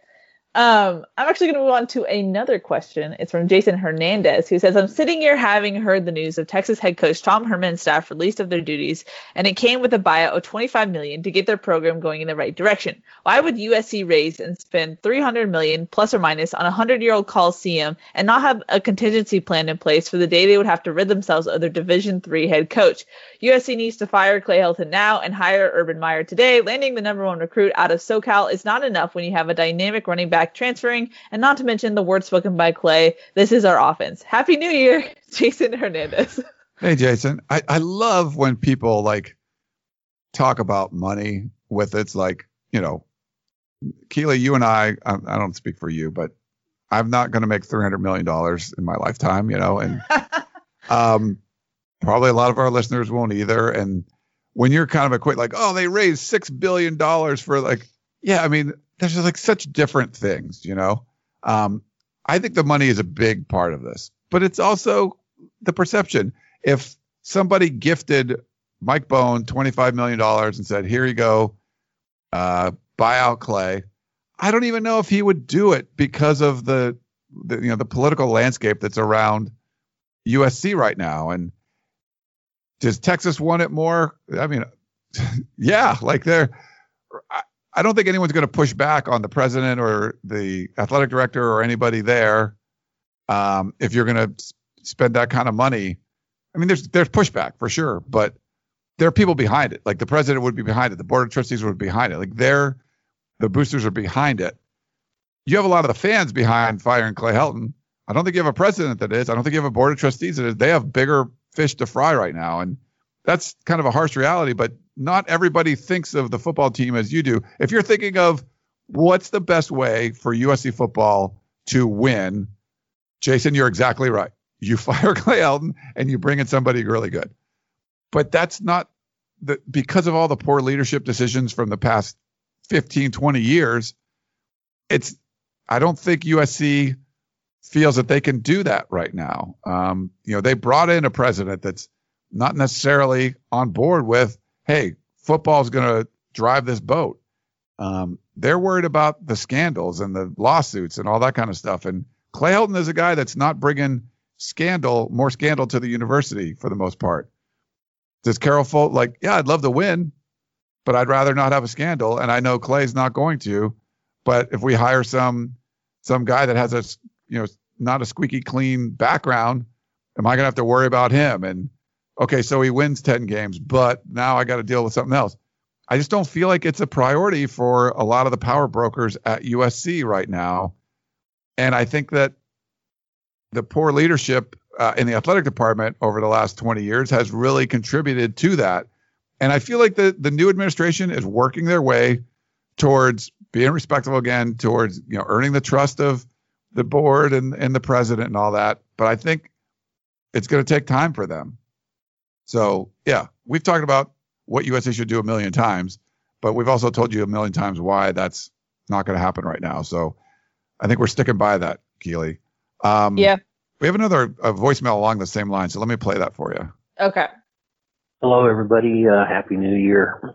Um, I'm actually going to move on to another question. It's from Jason Hernandez, who says, I'm sitting here having heard the news of Texas head coach Tom Herman's staff released of their duties, and it came with a buyout of twenty-five million dollars to get their program going in the right direction. Why would U S C raise and spend three hundred million dollars plus or minus on a hundred-year-old Coliseum and not have a contingency plan in place for the day they would have to rid themselves of their Division three head coach? U S C needs to fire Clay Helton now and hire Urban Meyer today. Landing the number one recruit out of SoCal is not enough when you have a dynamic running back transferring, and not to mention the words spoken by Clay, this is our offense. Happy New Year, Jason Hernandez. Hey, Jason. I, I love when people like talk about money with it's like, you know, Keely, you and I, I, I don't speak for you, but I'm not going to make three hundred million dollars in my lifetime, you know, and um, probably a lot of our listeners won't either. And when you're kind of a quick, like, oh, they raised six billion dollars for like, yeah, I mean, there's like such different things, you know? Um, I think the money is a big part of this, but it's also the perception. If somebody gifted Mike Bohn twenty-five million dollars and said, here you go, uh, buy out Clay, I don't even know if he would do it because of the, the, you know, the political landscape that's around U S C right now. And does Texas want it more? I mean, yeah, like they're, I, I don't think anyone's going to push back on the president or the athletic director or anybody there. Um, if you're going to spend that kind of money, I mean, there's, there's pushback for sure, but there are people behind it. Like the president would be behind it. The board of trustees would be behind it. Like they're, the boosters are behind it. You have a lot of the fans behind firing Clay Helton. I don't think you have a president that is. I don't think you have a board of trustees that is. They have bigger fish to fry right now. And that's kind of a harsh reality, but not everybody thinks of the football team as you do. If you're thinking of what's the best way for U S C football to win, Jason, you're exactly right. You fire Clay Helton and you bring in somebody really good. But that's not the, because of all the poor leadership decisions from the past fifteen, twenty years, it's, I don't think U S C feels that they can do that right now. Um, you know, they brought in a president that's not necessarily on board with, hey, football is going to drive this boat. Um, they're worried about the scandals and the lawsuits and all that kind of stuff. And Clay Helton is a guy that's not bringing scandal, more scandal to the university for the most part. Does Carol Folt, like, yeah, I'd love to win, but I'd rather not have a scandal. And I know Clay's not going to, but if we hire some, some guy that has a, you know, not a squeaky clean background, am I going to have to worry about him? And okay, so he wins ten games, but now I got to deal with something else. I just don't feel like it's a priority for a lot of the power brokers at U S C right now. And I think that the poor leadership uh, in the athletic department over the last twenty years has really contributed to that. And I feel like the, the new administration is working their way towards being respectable again, towards, you know, earning the trust of the board and, and the president and all that. But I think it's going to take time for them. So, yeah, we've talked about what U S C should do a million times, but we've also told you a million times why that's not going to happen right now. So I think we're sticking by that, Keely. Um, yeah. We have another a voicemail along the same line, so let me play that for you. Okay. Hello, everybody. Uh, Happy New Year.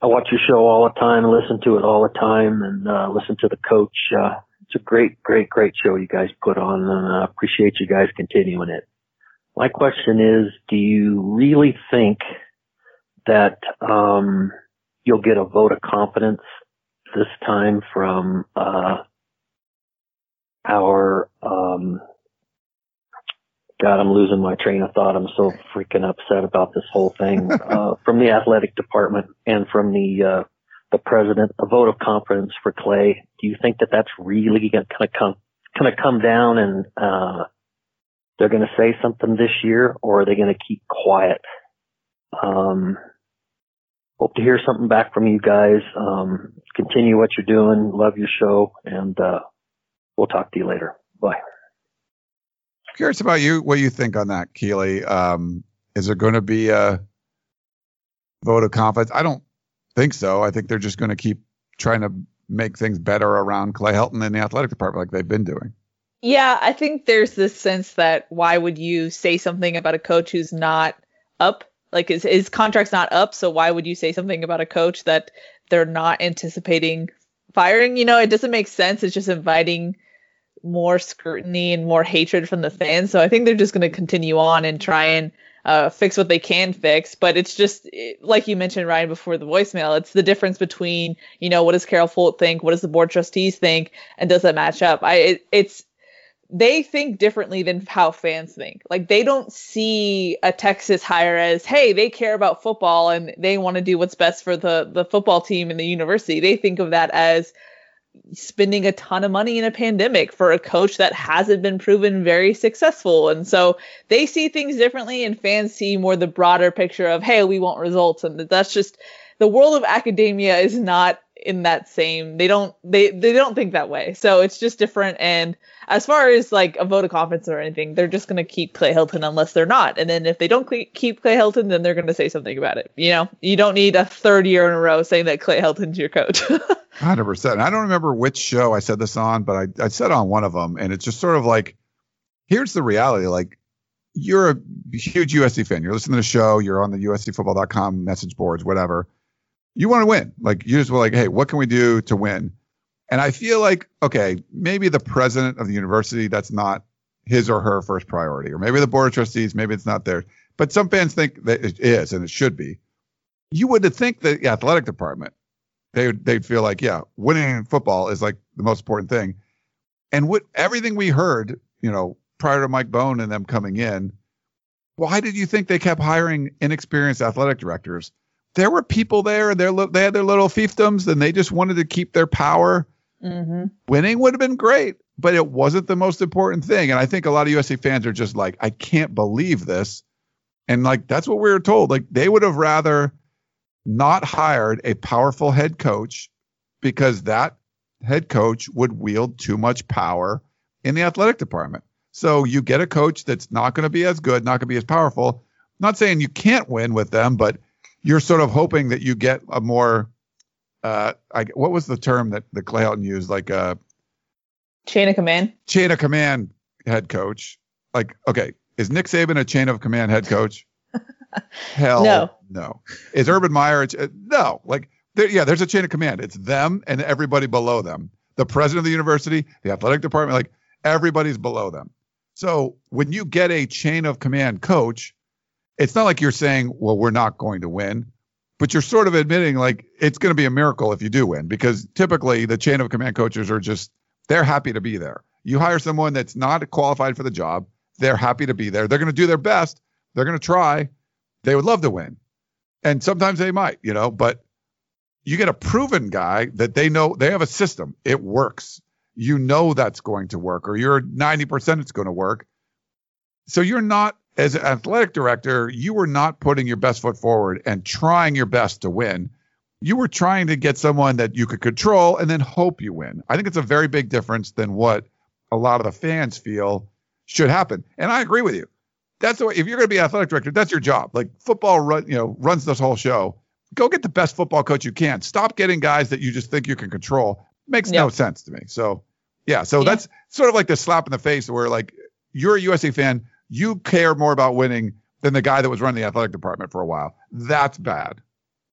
I watch your show all the time, listen to it all the time, and uh, listen to the coach. Uh, it's a great, great, great show you guys put on, and I appreciate you guys continuing it. My question is, do you really think that um, you'll get a vote of confidence this time from uh, our um, – God, I'm losing my train of thought. I'm so freaking upset about this whole thing. uh, from the athletic department and from the uh, the president, a vote of confidence for Clay. Do you think that that's really going to come going to come down and uh, – they're going to say something this year, or are they going to keep quiet? Um, hope to hear something back from you guys. Um, continue what you're doing. Love your show, and uh, we'll talk to you later. Bye. Curious about you, what you think on that, Keely. Um, is there going to be a vote of confidence? I don't think so. I think they're just going to keep trying to make things better around Clay Helton and the athletic department like they've been doing. Yeah, I think there's this sense that why would you say something about a coach who's not up? Like his, his contract's not up, so why would you say something about a coach that they're not anticipating firing? You know, it doesn't make sense. It's just inviting more scrutiny and more hatred from the fans. So I think they're just going to continue on and try and uh, fix what they can fix. But it's just, it, like you mentioned, Ryan, before the voicemail, it's the difference between, you know, what does Carol Folt think? What does the board of trustees think? And does that match up? I it, it's They think differently than how fans think. Like, they don't see a Texas hire as, hey, they care about football and they want to do what's best for the, the football team and the university. They think of that as spending a ton of money in a pandemic for a coach that hasn't been proven very successful. And so they see things differently, and fans see more the broader picture of, hey, we want results. And that's just, the world of academia is not in that same, they don't they they don't think that way. So it's just different. And as far as like a vote of confidence or anything, they're just going to keep Clay Helton unless they're not. And then if they don't keep Clay Helton, then they're going to say something about it. You know, you don't need a third year in a row saying that Clay Helton's your coach. one hundred percent. I don't remember which show I said this on, but I, I said on one of them, and it's just sort of like, here's the reality. Like, you're a huge U S C fan. You're listening to the show. You're on the U S C football dot com message boards, whatever. You want to win. Like, you just were like, hey, what can we do to win? And I feel like, okay, maybe the president of the university, that's not his or her first priority. Or maybe the board of trustees, maybe it's not theirs. But some fans think that it is, and it should be. You would think that the athletic department, they, they'd feel like, yeah, winning football is like the most important thing. And what everything we heard, you know, prior to Mike Bohn and them coming in, why did you think they kept hiring inexperienced athletic directors? There were people there, and they had their little fiefdoms, and they just wanted to keep their power. Mm-hmm. Winning would have been great, but it wasn't the most important thing. And I think a lot of U S C fans are just like, I can't believe this. And, like, that's what we were told. Like, they would have rather not hired a powerful head coach because that head coach would wield too much power in the athletic department. So you get a coach that's not going to be as good, not going to be as powerful. I'm not saying you can't win with them, but you're sort of hoping that you get a more, uh, I, what was the term that the Clay Helton used? Like a Chain of command? Chain of command head coach. Like, okay, is Nick Saban a chain of command head coach? Hell no. no. Is Urban Meyer? A, no. Like, there, yeah, there's a chain of command. It's them and everybody below them. The president of the university, the athletic department, like everybody's below them. So when you get a chain of command coach, it's not like you're saying, well, we're not going to win, but you're sort of admitting like it's going to be a miracle if you do win, because typically the chain of command coaches are just, they're happy to be there. You hire someone that's not qualified for the job. They're happy to be there. They're going to do their best. They're going to try. They would love to win. And sometimes they might, you know, but you get a proven guy that they know they have a system. It works. You know that's going to work, or you're ninety percent it's going to work. So you're not, as an athletic director, you were not putting your best foot forward and trying your best to win. You were trying to get someone that you could control and then hope you win. I think it's a very big difference than what a lot of the fans feel should happen. And I agree with you. That's the way, if you're going to be an athletic director, that's your job. Like football run, you know, runs this whole show. Go get the best football coach you can. Stop getting guys that you just think you can control. Makes yep. no sense to me. So Yeah, so yeah. that's sort of like the slap in the face where, like, you're a U S C fan, you care more about winning than the guy that was running the athletic department for a while. That's bad.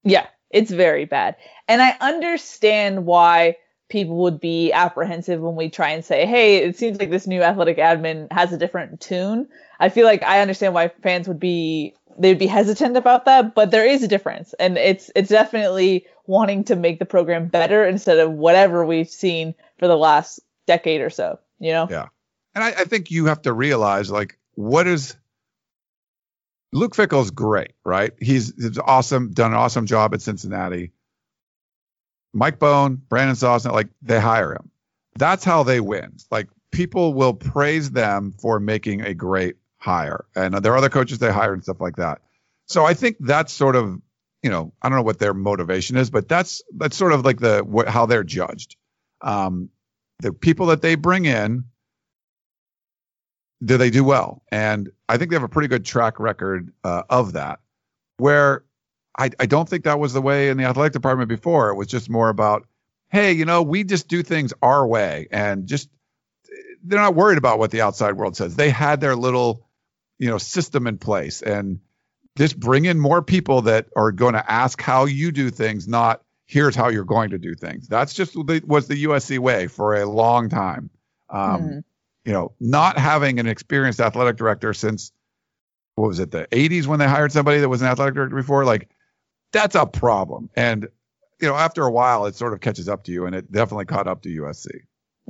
Yeah, it's very bad. And I understand why people would be apprehensive when we try and say, hey, it seems like this new athletic admin has a different tune. I feel like I understand why fans would be – they'd be hesitant about that, but there is a difference. And it's it's definitely wanting to make the program better instead of whatever we've seen for the last – decade or so, you know? Yeah. And I, I think you have to realize, like, what is Luke Fickle's great, right? He's, he's awesome, done an awesome job at Cincinnati. Mike Bohn, Brandon Sosna, like, they hire him. That's how they win. Like, people will praise them for making a great hire. And there are other coaches they hire and stuff like that. So I think that's sort of, you know, I don't know what their motivation is, but that's, that's sort of like the, wh- how they're judged. Um, The people that they bring in, do they do well? And I think they have a pretty good track record uh, of that, where I, I don't think that was the way in the athletic department before. It was just more about, hey, you know, we just do things our way. And just they're not worried about what the outside world says. They had their little, you know, system in place. And just bring in more people that are going to ask how you do things, not here's how you're going to do things. That's just the, was the U S C way for a long time. Um, mm-hmm. You know, not having an experienced athletic director since, what was it, the eighties when they hired somebody that was an athletic director before? Like, that's a problem. And, you know, after a while, it sort of catches up to you, and it definitely caught up to U S C.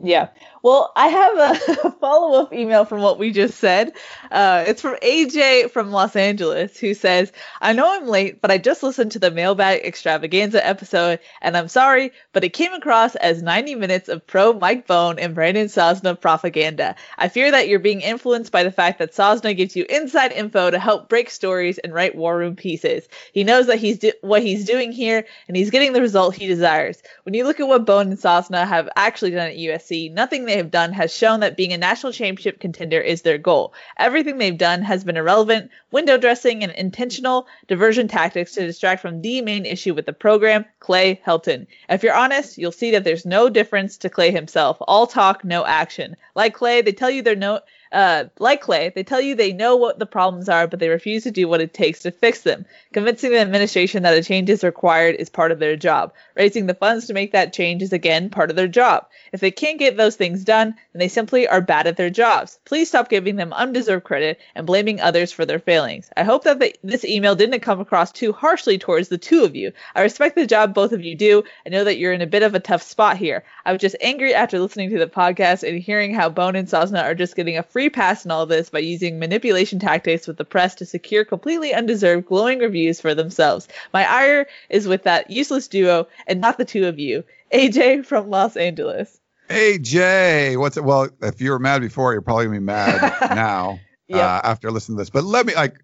Yeah. Well, I have a follow-up email from what we just said. Uh, it's from A J from Los Angeles, who says, I know I'm late, but I just listened to the Mailbag Extravaganza episode, and I'm sorry, but it came across as ninety minutes of pro Mike Bohn and Brandon Sosna propaganda. I fear that you're being influenced by the fact that Sosna gives you inside info to help break stories and write war room pieces. He knows that he's do- what he's doing here, and he's getting the result he desires. When you look at what Bohn and Sosna have actually done at U S C, nothing they have done has shown that being a national championship contender is their goal. Everything they've done has been irrelevant, window dressing, and intentional diversion tactics to distract from the main issue with the program, Clay Helton. If you're honest, you'll see that there's no difference to Clay himself. All talk, no action. Like Clay, they tell you they're no... Uh, like Clay, they tell you they know what the problems are, but they refuse to do what it takes to fix them. Convincing the administration that a change is required is part of their job. Raising the funds to make that change is, again, part of their job. If they can't get those things done, then they simply are bad at their jobs. Please stop giving them undeserved credit and blaming others for their failings. I hope that they, this email didn't come across too harshly towards the two of you. I respect the job both of you do. I know that you're in a bit of a tough spot here. I was just angry after listening to the podcast and hearing how Bohn and Sosna are just getting a free pass in all this by using manipulation tactics with the press to secure completely undeserved glowing reviews for themselves. My ire is with that useless duo and not the two of you. A J from Los Angeles. A J, what's it? Well, if you were mad before, you're probably gonna be mad now yep. uh, after listening to this. But let me, like,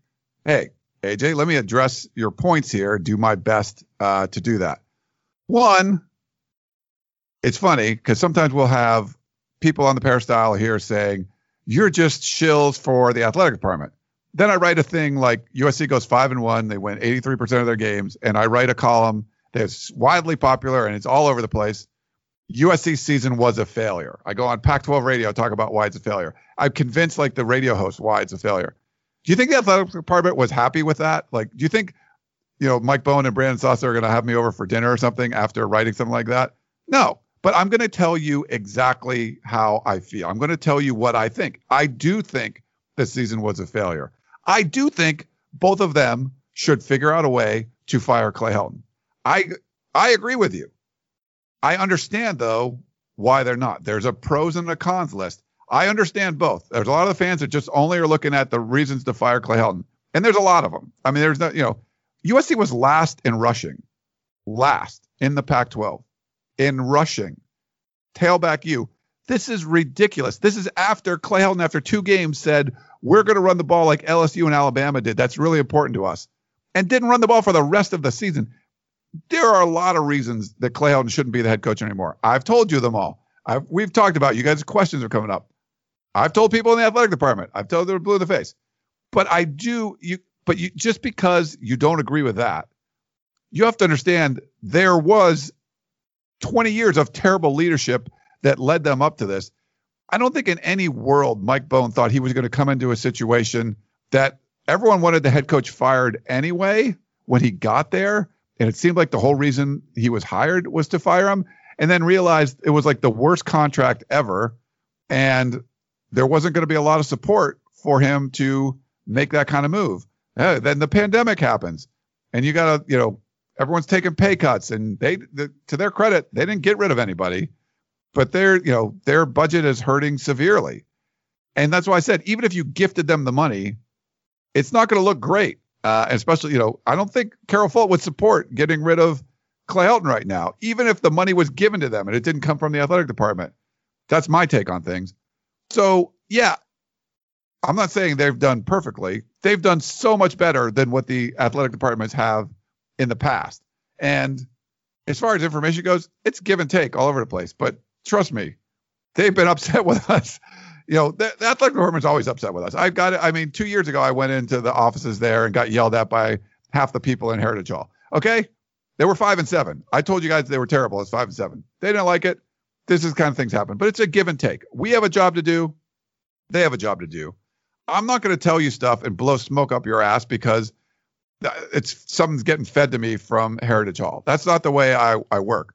hey, A J, let me address your points here. Do my best uh, to do that. One, it's funny because sometimes we'll have people on the Peristyle here saying, you're just shills for the athletic department. Then I write a thing like U S C goes five and one. They win eighty-three percent of their games. And I write a column that's widely popular and it's all over the place. U S C season was a failure. I go on Pac twelve radio, talk about why it's a failure. I'm convinced, like the radio host, why it's a failure. Do you think the athletic department was happy with that? Like, do you think, you know, Mike Bohn and Brandon Sosna are going to have me over for dinner or something after writing something like that? No, but I'm going to tell you exactly how I feel. I'm going to tell you what I think. I do think this season was a failure. I do think both of them should figure out a way to fire Clay Helton. I I agree with you. I understand, though, why they're not. There's a pros and a cons list. I understand both. There's a lot of the fans that just only are looking at the reasons to fire Clay Helton. And there's a lot of them. I mean, there's no, you know, U S C was last in rushing, last in the Pac twelve, in rushing. Tailback U. This is ridiculous. This is after Clay Helton, after two games, said, we're going to run the ball like L S U and Alabama did. That's really important to us. And didn't run the ball for the rest of the season. There are a lot of reasons that Clay Helton shouldn't be the head coach anymore. I've told you them all. I've, we've talked about it. You guys' questions are coming up. I've told people in the athletic department. I've told them blue in the face. But I do you. But you just because you don't agree with that, you have to understand there was twenty years of terrible leadership that led them up to this. I don't think in any world Mike Bohn thought he was going to come into a situation that everyone wanted the head coach fired anyway when he got there. And it seemed like the whole reason he was hired was to fire him, and then realized it was like the worst contract ever. And there wasn't going to be a lot of support for him to make that kind of move. Uh, then the pandemic happens and you got to, you know, everyone's taking pay cuts, and they, the, to their credit, they didn't get rid of anybody, but their, you know, their budget is hurting severely. And that's why I said, even if you gifted them the money, it's not going to look great. Uh, especially, you know, I don't think Carol Folt would support getting rid of Clay Helton right now, even if the money was given to them and it didn't come from the athletic department. That's my take on things. So, yeah, I'm not saying they've done perfectly. They've done so much better than what the athletic departments have in the past. And as far as information goes, it's give and take all over the place. But trust me, they've been upset with us. You know, the, the athletic department's always upset with us. I've got it. I mean, two years ago, I went into the offices there and got yelled at by half the people in Heritage Hall. Okay. They were five and seven. I told you guys they were terrible. It's five and seven. They didn't like it. This is the kind of things happen, but it's a give and take. We have a job to do. They have a job to do. I'm not going to tell you stuff and blow smoke up your ass because it's something's getting fed to me from Heritage Hall. That's not the way I, I work,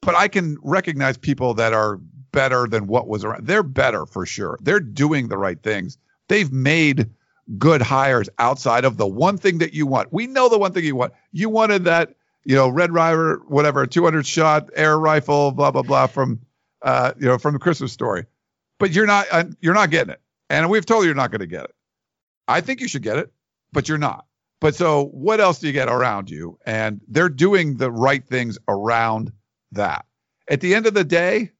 but I can recognize people that are better than what was around. They're better for sure. They're doing the right things. They've made good hires outside of the one thing that you want. We know the one thing you want. You wanted that, you know, Red Ryder, whatever, two hundred shot air rifle, blah, blah, blah from, uh, you know, from the Christmas Story, but you're not, uh, you're not getting it. And we've told you you're not going to get it. I think you should get it, but you're not. But so what else do you get around you? And they're doing the right things around that. At the end of the day,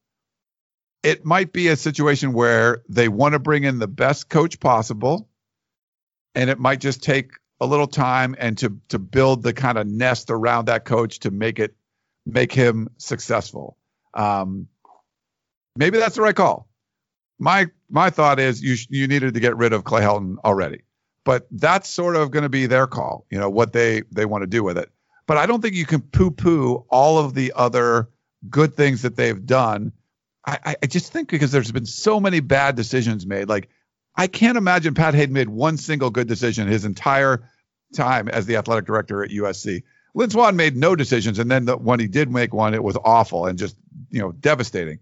it might be a situation where they want to bring in the best coach possible, and it might just take a little time and to to build the kind of nest around that coach to make it make him successful. Um, maybe that's the right call. My my thought is you you needed to get rid of Clay Helton already, but that's sort of going to be their call. You know what they they want to do with it. But I don't think you can poo-poo all of the other good things that they've done. I, I just think because there's been so many bad decisions made, like I can't imagine Pat Hayden made one single good decision his entire time as the athletic director at U S C. Lynn Swann made no decisions. And then the, when he did make one, it was awful and just, you know, devastating.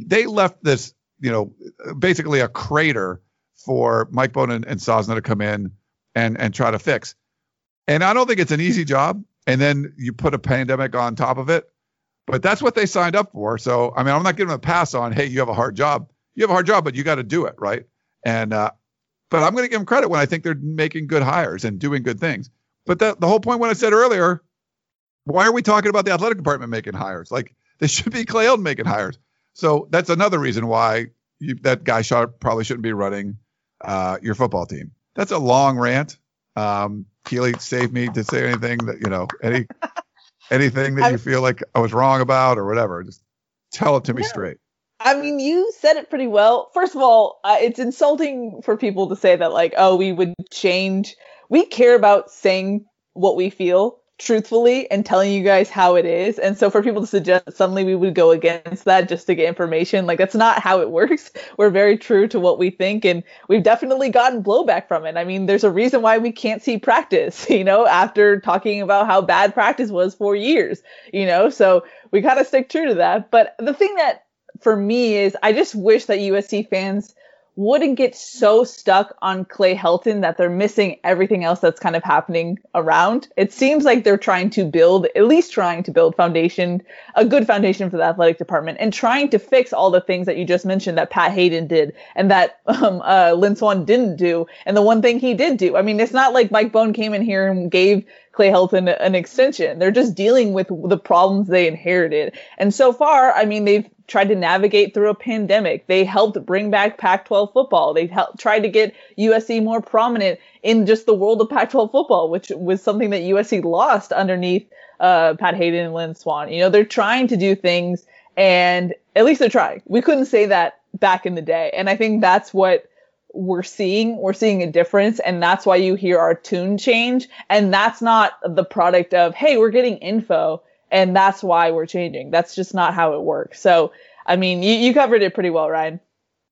They left this, you know, basically a crater for Mike Bohn and, and Sosna to come in and, and try to fix. And I don't think it's an easy job. And then you put a pandemic on top of it. But that's what they signed up for. So, I mean, I'm not giving them a pass on, hey, you have a hard job. You have a hard job, but you got to do it, right? And uh, but I'm going to give them credit when I think they're making good hires and doing good things. But that, the whole point when I said earlier, why are we talking about the athletic department making hires? Like, this should be Clay Helton making hires. So that's another reason why you, that guy shot, probably shouldn't be running uh, your football team. That's a long rant. Um, Keely, save me to say anything that, you know, any... Anything that you feel like I was wrong about or whatever, just tell it to me yeah. straight. I mean, you said it pretty well. First of all, uh, it's insulting for people to say that, like, oh, we would change. We care about saying what we feel. truthfully and telling you guys how it is. And so for people to suggest suddenly we would go against that just to get information, like that's not how it works. We're very true to what we think, and we've definitely gotten blowback from it. I mean, there's a reason why we can't see practice, you know, after talking about how bad practice was for years, you know, so we gotta stick true to that. But the thing that for me is I just wish that U S C fans wouldn't get so stuck on Clay Helton that they're missing everything else that's kind of happening around. It seems like they're trying to build, at least trying to build foundation, a good foundation for the athletic department, and trying to fix all the things that you just mentioned that Pat Hayden did and that um, uh, Lynn Swann didn't do. And the one thing he did do, I mean, it's not like Mike Bohn came in here and gave Clay Helton an extension. They're just dealing with the problems they inherited. And so far, I mean, they've tried to navigate through a pandemic. They helped bring back Pac twelve football. They helped tried to get U S C more prominent in just the world of Pac twelve football, which was something that U S C lost underneath uh, Pat Hayden and Lynn Swann. You know, they're trying to do things, and at least they're trying. We couldn't say that back in the day. And I think that's what we're seeing. We're seeing a difference, and that's why you hear our tune change. And that's not the product of, hey, we're getting info, and that's why we're changing. That's just not how it works. So, I mean, you, you covered it pretty well, Ryan.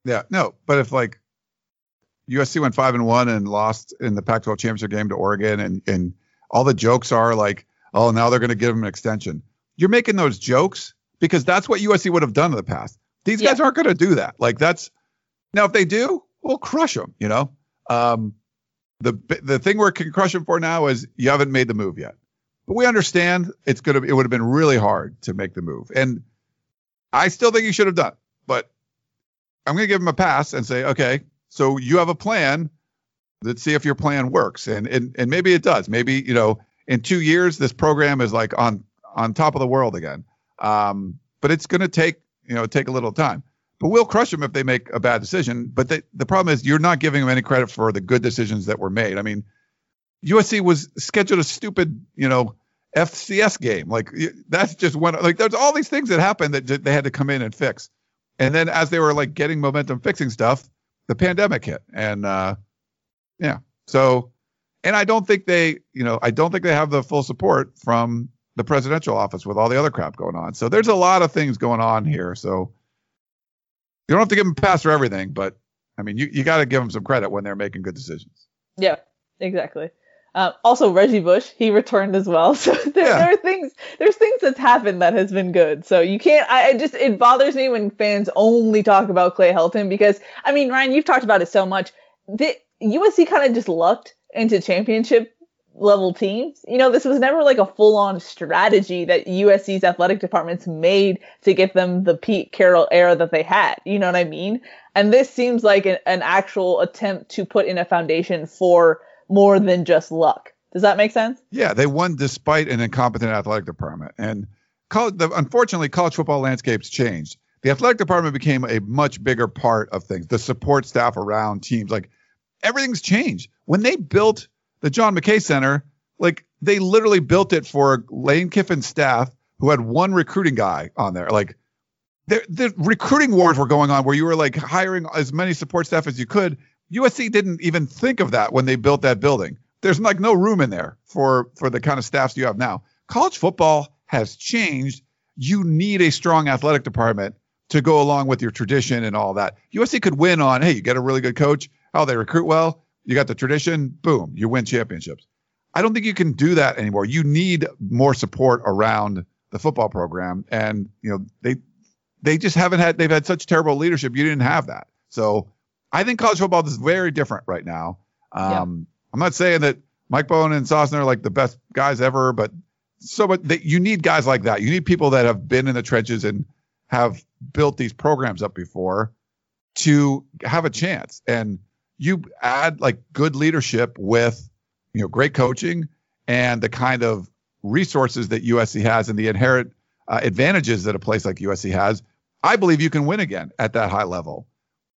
Yeah, no, but if like U S C went five and one and lost in the Pac twelve championship game to Oregon, and, and all the jokes are like, oh, now they're going to give them an extension. You're making those jokes because that's what U S C would have done in the past. These yeah. guys aren't going to do that. Like that's now if they do, we'll crush them. You know, um, the, the thing we're can crush them for now is you haven't made the move yet. But we understand it's going to, it would have been really hard to make the move. And I still think you should have done it, but I'm going to give him a pass and say, okay, so you have a plan. Let's see if your plan works. And, and, and maybe it does. Maybe, you know, in two years, this program is like on, on top of the world again. Um, but it's going to take, you know, take a little time, but we'll crush them if they make a bad decision. But the, the problem is you're not giving them any credit for the good decisions that were made. I mean, U S C was scheduled a stupid, you know, F C S game. Like that's just one, like there's all these things that happened that j- they had to come in and fix. And then as they were like getting momentum, fixing stuff, the pandemic hit. And, uh, yeah, so, and I don't think they, you know, I don't think they have the full support from the presidential office with all the other crap going on. So there's a lot of things going on here. So you don't have to give them a pass for everything, but I mean, you, you got to give them some credit when they're making good decisions. Yeah, exactly. Uh, also, Reggie Bush, he returned as well. So there, yeah. there are things, there's things that's happened that has been good. So you can't, I, I just, it bothers me when fans only talk about Clay Helton because, I mean, Ryan, you've talked about it so much. The U S C kind of just lucked into championship level teams. You know, this was never like a full on strategy that U S C's athletic departments made to get them the Pete Carroll era that they had. You know what I mean? And this seems like an, an actual attempt to put in a foundation for more than just luck. Does that make sense? Yeah, they won despite an incompetent athletic department. And college, the, unfortunately, college football landscapes changed. The athletic department became a much bigger part of things. The support staff around teams, like everything's changed. When they built the John McKay Center, like they literally built it for Lane Kiffin's staff who had one recruiting guy on there. Like the, the recruiting wars were going on where you were like hiring as many support staff as you could. U S C didn't even think of that when they built that building. There's like no room in there for, for the kind of staffs you have now. College football has changed. You need a strong athletic department to go along with your tradition and all that. U S C could win on, hey, you get a really good coach. Oh, they recruit well. You got the tradition. Boom. You win championships. I don't think you can do that anymore. You need more support around the football program. And, you know, they, they just haven't had, they've had such terrible leadership. You didn't have that. So I think college football is very different right now. Um, yeah. I'm not saying that Mike Bohn and Sosna are like the best guys ever, but so but they, you need guys like that. You need people that have been in the trenches and have built these programs up before to have a chance. And you add like good leadership with, you know, great coaching and the kind of resources that U S C has and the inherent uh, advantages that a place like U S C has. I believe you can win again at that high level.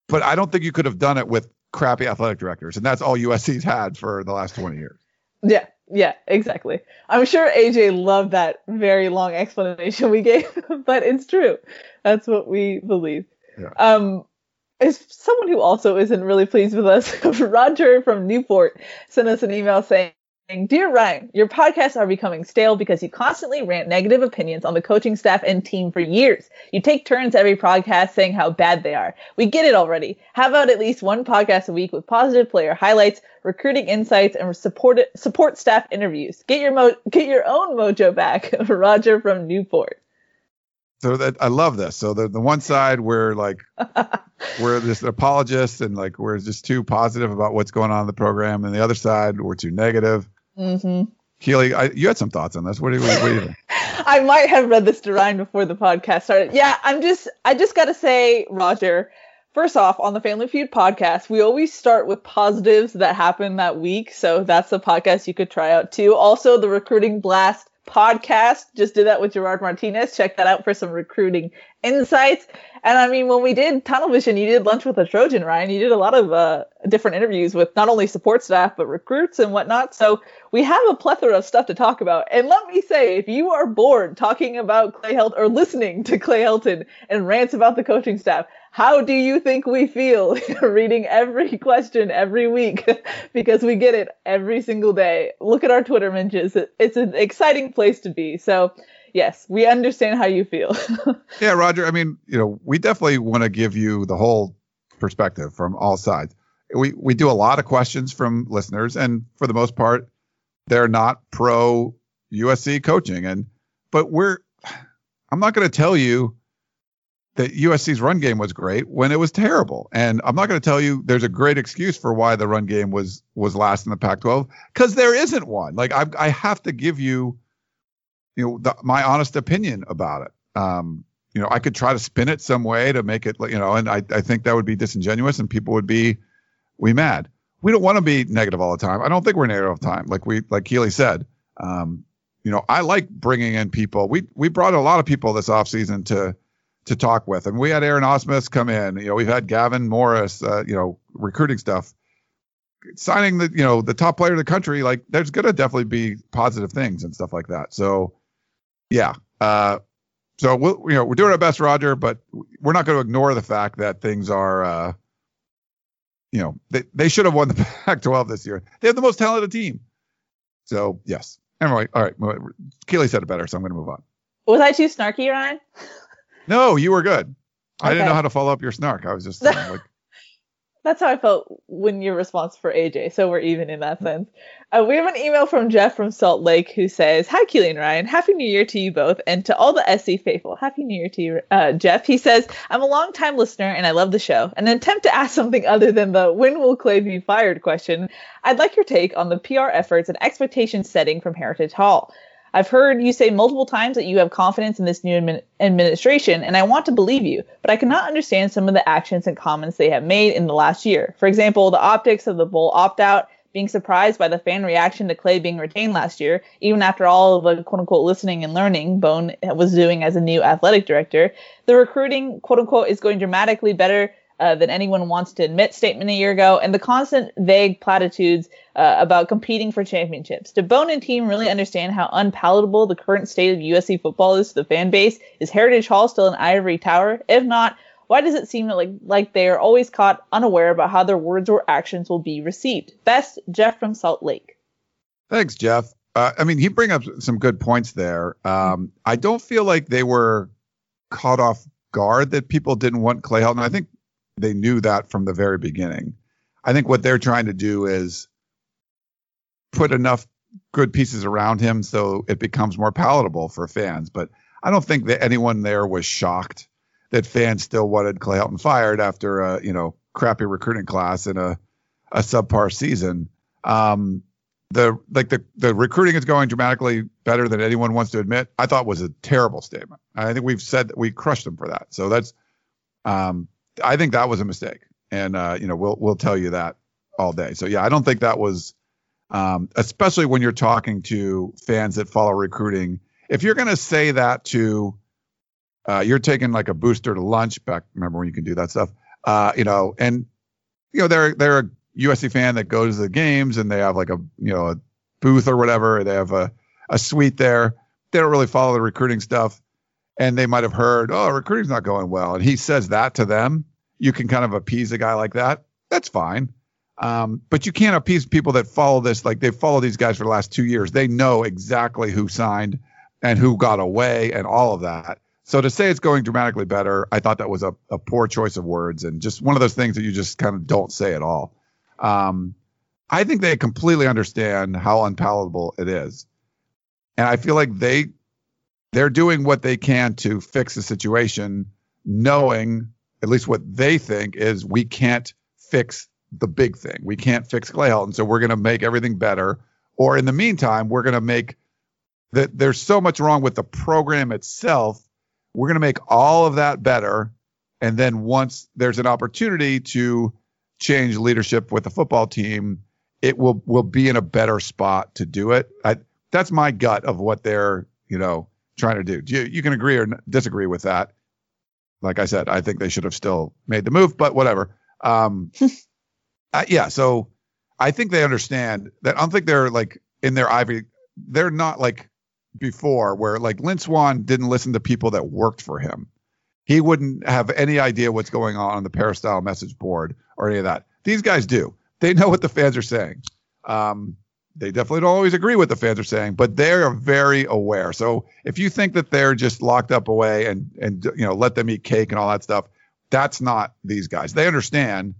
But I don't think you could have done it with crappy athletic directors. And that's all U S C's had for the last twenty years. Yeah, yeah, exactly. I'm sure A J loved that very long explanation we gave, but it's true. That's what we believe. Yeah. Um, as someone who also isn't really pleased with us, Roger from Newport sent us an email saying, Dear Ryan, your podcasts are becoming stale because you constantly rant negative opinions on the coaching staff and team for years. You take turns every podcast saying how bad they are. We get it already. How about at least one podcast a week with positive player highlights, recruiting insights, and support support staff interviews? Get your mo- get your own mojo back, Roger from Newport. So that I love this. So the the one side we're like we're just apologists and like we're just too positive about what's going on in the program, and the other side we're too negative. Mm-hmm. Keely, I, you had some thoughts on this. What do you, what do you think? I might have read this to Ryan before the podcast started. Yeah, I'm just, I just got to say, Roger, first off, on the Family Feud podcast, we always start with positives that happen that week. So that's a podcast you could try out too. Also, the Recruiting Blast podcast just did that with Gerard Martinez. Check that out for some recruiting insights. And I mean, when we did Tunnel Vision, you did Lunch with a Trojan, Ryan. You did a lot of uh, different interviews with not only support staff, but recruits and whatnot. So we have a plethora of stuff to talk about. And let me say, if you are bored talking about Clay Helton or listening to Clay Helton and rants about the coaching staff, how do you think we feel reading every question every week? Because we get it every single day. Look at our Twitter mentions. It's an exciting place to be. So yes, we understand how you feel. Yeah, Roger. I mean, you know, we definitely want to give you the whole perspective from all sides. We we do a lot of questions from listeners, and for the most part, they're not pro U S C coaching. And but we're, I'm not going to tell you that U S C's run game was great when it was terrible, and I'm not going to tell you there's a great excuse for why the run game was was last in the Pac twelve, because there isn't one. Like I I have to give you. You know, the, my honest opinion about it. Um, you know, I could try to spin it some way to make it, you know, and I, I think that would be disingenuous and people would be, we mad. We don't want to be negative all the time. I don't think we're negative all the time. Like we, like Keely said, um, you know, I like bringing in people. We, we brought a lot of people this offseason to, to talk with. And we had Aaron Ausmus come in, you know, we've had Gavin Morris, uh, you know, recruiting stuff, signing the, you know, the top player of the country. Like there's going to definitely be positive things and stuff like that. So, yeah. Uh, so we'll, you know, we're doing our best, Roger, but we're not going to ignore the fact that things are, uh, you know, they, they should have won the Pac twelve this year. They have the most talented team. So yes. Anyway, all right. Keely said it better, so I'm going to move on. Was I too snarky, Ryan? No, you were good. Okay. I didn't know how to follow up your snark. I was just uh, like. That's how I felt when your response for A J. So we're even in that sense. Uh, we have an email from Jeff from Salt Lake who says, "Hi, Keely and Ryan. Happy New Year to you both and to all the S C faithful." Happy New Year to you, uh, Jeff. He says, "I'm a long-time listener and I love the show. An attempt to ask something other than the when will Clay be fired question, I'd like your take on the P R efforts and expectation setting from Heritage Hall. I've heard you say multiple times that you have confidence in this new admin- administration, and I want to believe you, but I cannot understand some of the actions and comments they have made in the last year. For example, the optics of the bowl opt-out, being surprised by the fan reaction to Clay being retained last year, even after all of the quote-unquote listening and learning Bohn was doing as a new athletic director. The recruiting, quote-unquote, is going dramatically better Uh, than anyone wants to admit statement a year ago, and the constant vague platitudes uh, about competing for championships. Do Bohn and team really understand how unpalatable the current state of U S C football is to the fan base? Is Heritage Hall still an ivory tower? If not, why does it seem like, like they are always caught unaware about how their words or actions will be received? Best, Jeff from Salt Lake." Thanks, Jeff. Uh, I mean, he brings up some good points there. Um, I don't feel like they were caught off guard that people didn't want Clay Helton. I think they knew that from the very beginning. I think what they're trying to do is put enough good pieces around him so it becomes more palatable for fans. But I don't think that anyone there was shocked that fans still wanted Clay Helton fired after a, you know, crappy recruiting class and a, a subpar season. Um, the like the the recruiting is going dramatically better than anyone wants to admit, I thought was a terrible statement. I think we've said that we crushed them for that. So that's um. I think that was a mistake, and uh, you know we'll we'll tell you that all day. So yeah, I don't think that was, um, especially when you're talking to fans that follow recruiting. If you're gonna say that to, uh, you're taking like a booster to lunch back. Remember when you can do that stuff? Uh, you know, and you know they're they're a U S C fan that goes to the games and they have like a you know a booth or whatever. They have a a suite there. They don't really follow the recruiting stuff. And they might have heard, oh, recruiting's not going well. And he says that to them. You can kind of appease a guy like that. That's fine. Um, but you can't appease people that follow this. Like, they've followed these guys for the last two years. They know exactly who signed and who got away and all of that. So to say it's going dramatically better, I thought that was a, a poor choice of words and just one of those things that you just kind of don't say at all. Um, I think they completely understand how unpalatable it is. And I feel like they, they're doing what they can to fix the situation, knowing at least what they think is we can't fix the big thing. We can't fix Clay Helton, so we're going to make everything better. Or in the meantime, we're going to make that there's so much wrong with the program itself. We're going to make all of that better. And then once there's an opportunity to change leadership with the football team, it will, will be in a better spot to do it. I, that's my gut of what they're, you know, trying to do. You, you can agree or disagree with that. Like I said, I think they should have still made the move, but whatever. Um, uh, yeah. So I think they understand that. I don't think they're like in their ivory. They're not like before where like Lynn Swann didn't listen to people that worked for him. He wouldn't have any idea what's going on on the Peristyle message board or any of that. These guys do. They know what the fans are saying. Um, they definitely don't always agree with the fans are saying, but they are very aware. So if you think that they're just locked up away and, and, you know, let them eat cake and all that stuff, that's not these guys. They understand,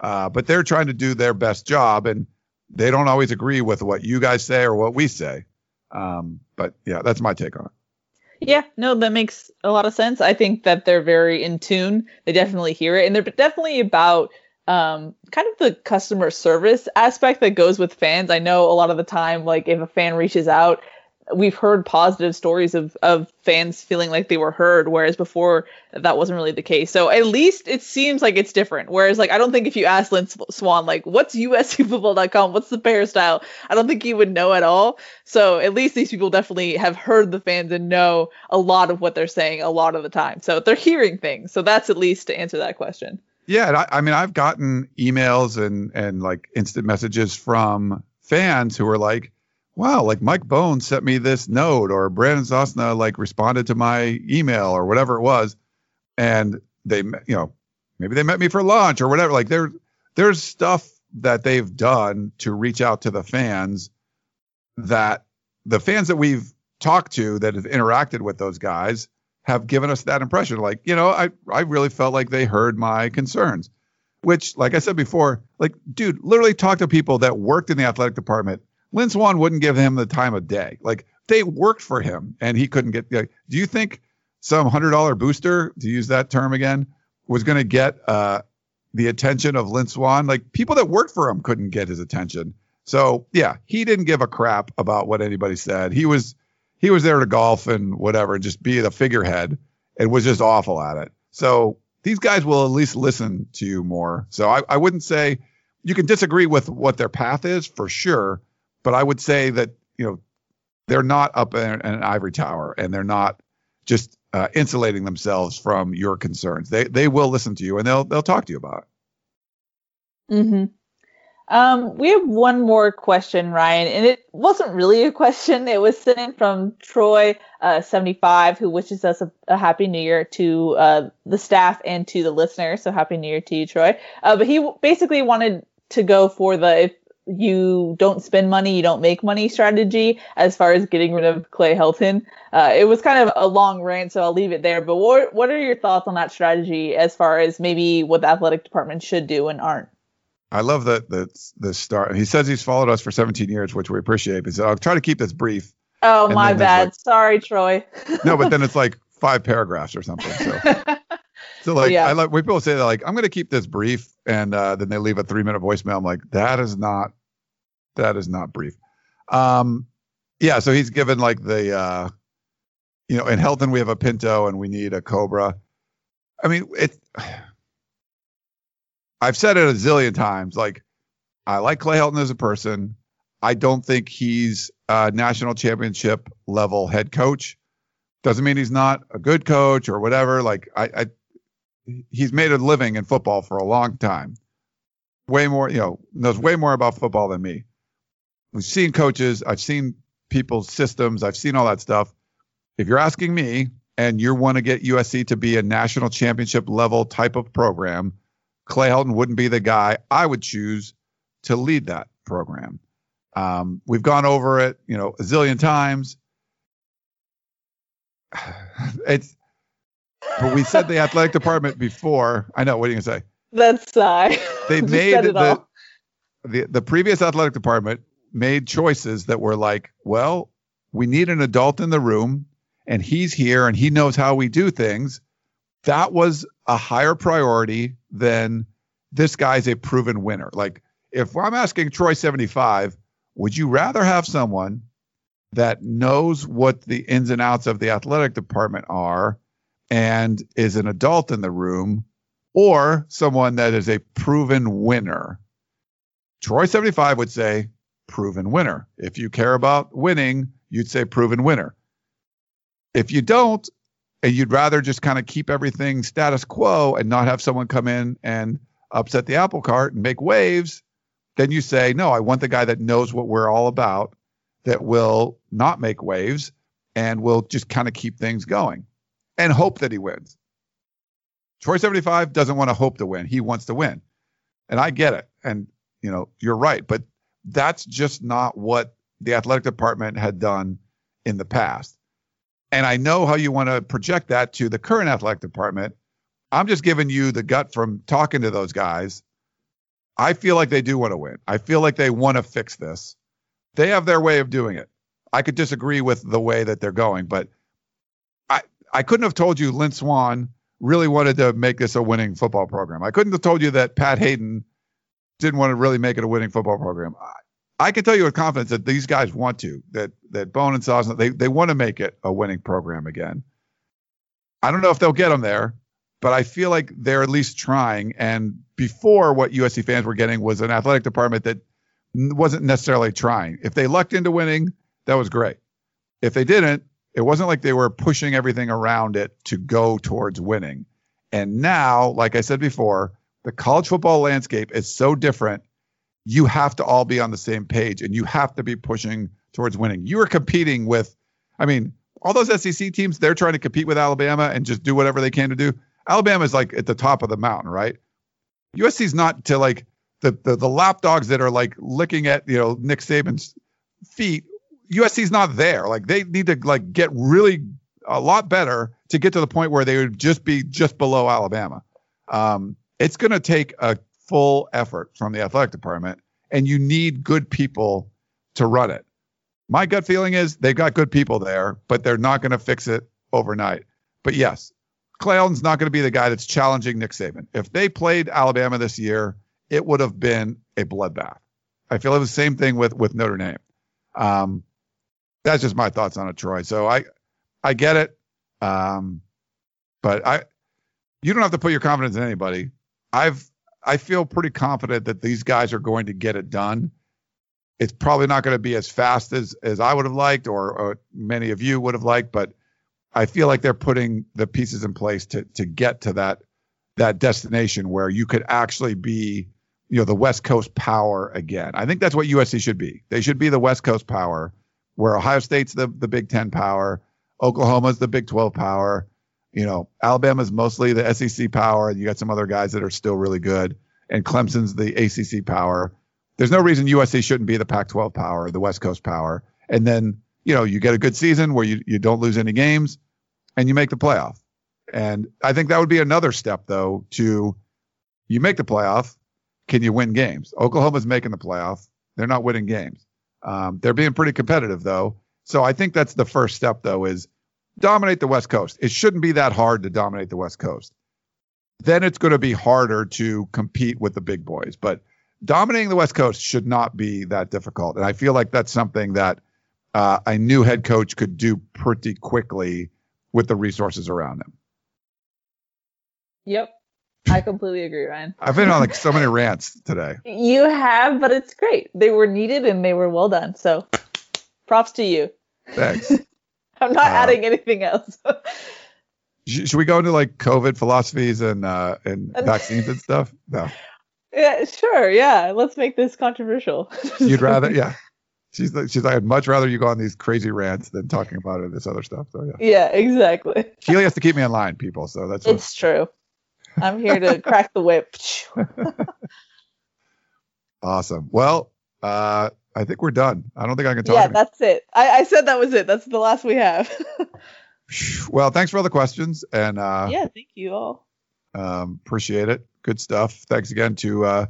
uh, but they're trying to do their best job, and they don't always agree with what you guys say or what we say. Um, but yeah, that's my take on it. Yeah, no, that makes a lot of sense. I think that they're very in tune. They definitely hear it, and they're definitely about um, kind of the customer service aspect that goes with fans. I know a lot of the time, like if a fan reaches out, we've heard positive stories of, of fans feeling like they were heard, whereas before that wasn't really the case. So at least it seems like it's different. Whereas, like, I don't think if you asked Lynn Swann, like, what's U S C football dot com? What's the Peristyle? I don't think he would know at all. So at least these people definitely have heard the fans and know a lot of what they're saying a lot of the time. So they're hearing things. So that's at least to answer that question. Yeah. And I, I mean, I've gotten emails and, and like instant messages from fans who are like, wow, like Mike Bohn sent me this note, or Brandon Sosna like responded to my email or whatever it was. And they, you know, maybe they met me for lunch or whatever. Like there, there's stuff that they've done to reach out to the fans that the fans that we've talked to that have interacted with those guys have given us that impression. Like, you know, I, I really felt like they heard my concerns, which, like I said before, like, dude, literally talk to people that worked in the athletic department. Lynn Swann wouldn't give him the time of day. Like, they worked for him and he couldn't get, like, do you think some one hundred dollar booster, to use that term again, was going to get uh, the attention of Lynn Swann? Like, people that worked for him couldn't get his attention. So yeah, he didn't give a crap about what anybody said. He was, he was there to golf and whatever, and just be the figurehead and was just awful at it. So these guys will at least listen to you more. So I, I wouldn't say you can disagree with what their path is for sure. But I would say that, you know, they're not up in an ivory tower and they're not just uh, insulating themselves from your concerns. They they will listen to you and they'll they'll talk to you about it. Mm-hmm. Um, we have one more question, Ryan, and it wasn't really a question. It was sent in from Troy uh, seventy-five, who wishes us a, a happy new year to uh, the staff and to the listeners. So happy new year to you, Troy. Uh, but he basically wanted to go for the if you don't spend money, you don't make money strategy as far as getting rid of Clay Helton. Uh, it was kind of a long rant, so I'll leave it there. But what what are your thoughts on that strategy as far as maybe what the athletic department should do and aren't? I love the, the, the start. He says he's followed us for seventeen years, which we appreciate. He said, I'll try to keep this brief. Oh, and my bad. Like, sorry, Troy. No, but then it's like five paragraphs or something. So. So like, yeah. I like when people say that, like, I'm going to keep this brief. And uh, then they leave a three minute voicemail. I'm like, that is not, that is not brief. Um, yeah. So he's given like the, uh, you know, in Helton, we have a Pinto and we need a Cobra. I mean, it, I've said it a zillion times. Like, I like Clay Helton as a person. I don't think he's a national championship level head coach. Doesn't mean he's not a good coach or whatever. Like I, I, he's made a living in football for a long time, way more, you know, knows way more about football than me. We've seen coaches. I've seen people's systems. I've seen all that stuff. If you're asking me and you want to get U S C to be a national championship level type of program, Clay Helton wouldn't be the guy I would choose to lead that program. Um, we've gone over it, you know, a zillion times. It's, but we said the athletic department before. I know. What are you gonna say? That's uh, they made the, all. the the previous athletic department made choices that were like, well, we need an adult in the room, and he's here, and he knows how we do things. That was a higher priority than this guy's a proven winner. Like, if I'm asking Troy seventy-five, would you rather have someone that knows what the ins and outs of the athletic department are and is an adult in the room, or someone that is a proven winner? Troy seventy-five would say proven winner. If you care about winning, you'd say proven winner. If you don't, and you'd rather just kind of keep everything status quo and not have someone come in and upset the apple cart and make waves, then you say, no, I want the guy that knows what we're all about, that will not make waves and will just kind of keep things going and hope that he wins. Troy seventy-five doesn't want to hope to win. He wants to win. And I get it. And, you know, you're right. But that's just not what the athletic department had done in the past. And I know how you want to project that to the current athletic department. I'm just giving you the gut from talking to those guys. I feel like they do want to win. I feel like they want to fix this. They have their way of doing it. I could disagree with the way that they're going, but I, I couldn't have told you Lynn Swann really wanted to make this a winning football program. I couldn't have told you that Pat Hayden didn't want to really make it a winning football program. I, I can tell you with confidence that these guys want to, that that Bohn and Sosna, they they want to make it a winning program again. I don't know if they'll get them there, but I feel like they're at least trying. And before, what U S C fans were getting was an athletic department that wasn't necessarily trying. If they lucked into winning, that was great. If they didn't, it wasn't like they were pushing everything around it to go towards winning. And now, like I said before, the college football landscape is so different. You have to all be on the same page, and you have to be pushing towards winning. You are competing with, I mean, all those S E C teams, they're trying to compete with Alabama and just do whatever they can to do. Alabama's like at the top of the mountain, right? U S C's not to like the, the, the lapdogs that are like licking at, you know, Nick Saban's feet. U S C's not there. Like, they need to like get really a lot better to get to the point where they would just be just below Alabama. Um, it's going to take a full effort from the athletic department, and you need good people to run it. My gut feeling is they've got good people there, but they're not going to fix it overnight. But yes, Clay Helton's not going to be the guy that's challenging Nick Saban. If they played Alabama this year, it would have been a bloodbath. I feel it was the same thing with, with Notre Dame. Um, that's just my thoughts on it, Troy. So I, I get it. Um, but I, you don't have to put your confidence in anybody. I've, I feel pretty confident that these guys are going to get it done. It's probably not going to be as fast as, as I would have liked, or, or many of you would have liked, but I feel like they're putting the pieces in place to, to get to that, that destination where you could actually be, you know, the West Coast power again. I think that's what U S C should be. They should be the West Coast power, where Ohio State's the, the Big Ten power, Oklahoma's the Big twelve power. You know, Alabama's mostly the S E C power, and you got some other guys that are still really good, and Clemson's the A C C power. There's no reason U S C shouldn't be the Pac twelve power, the West Coast power. And then, you know, you get a good season where you, you don't lose any games, and you make the playoff. And I think that would be another step, though, to you make the playoff, can you win games? Oklahoma's making the playoff. They're not winning games. Um, they're being pretty competitive, though. So I think that's the first step, though, is dominate the West Coast. It shouldn't be that hard to dominate the West Coast. Then it's going to be harder to compete with the big boys. But dominating the West Coast should not be that difficult. And I feel like that's something that uh, a new head coach could do pretty quickly with the resources around him. Yep. I completely agree, Ryan. I've been on like so many rants today. You have, but it's great. They were needed and they were well done. So props to you. Thanks. I'm not uh, adding anything else. Should we go into like COVID philosophies and uh, and vaccines and stuff? No. Yeah, sure. Yeah, let's make this controversial. You'd rather, yeah. She's like, she's like, I'd much rather you go on these crazy rants than talking about it, this other stuff. So yeah. Yeah, exactly. Keely has to keep me in line, people. So that's what it's true. I'm here to crack the whip. Awesome. Well, uh, I think we're done. I don't think I can talk. Yeah, anymore. That's it. I, I said that was it. That's the last we have. Well, thanks for all the questions. And uh, yeah, thank you all. Um, appreciate it. Good stuff. Thanks again to uh,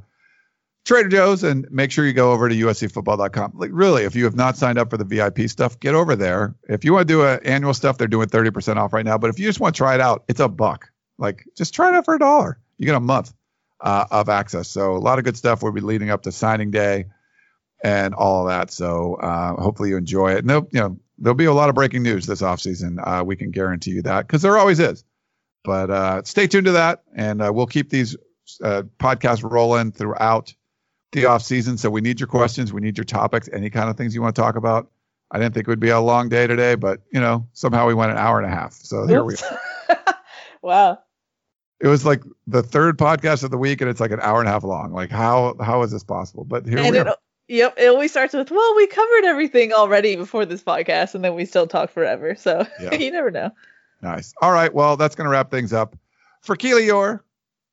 Trader Joe's, and make sure you go over to U S C football dot com. Like, really, if you have not signed up for the V I P stuff, get over there. If you want to do an annual stuff, they're doing thirty percent off right now. But if you just want to try it out, it's a buck. Like, just try it out for a dollar. You get a month uh, of access. So a lot of good stuff will be leading up to signing day and all of that. So uh, hopefully you enjoy it. And you know, there'll be a lot of breaking news this offseason. Uh, we can guarantee you that, because there always is. But uh, stay tuned to that, and uh, we'll keep these uh, podcasts rolling throughout the off season. So we need your questions, we need your topics, any kind of things you want to talk about. I didn't think it would be a long day today, but you know, somehow we went an hour and a half. So Oops. Here we are. Wow. It was like the third podcast of the week, and it's like an hour and a half long. Like, how how is this possible? But here and we it, are. Yep, it always starts with, well, we covered everything already before this podcast, and then we still talk forever. So yeah. You never know. Nice. All right. Well, that's going to wrap things up. For Keely Eure,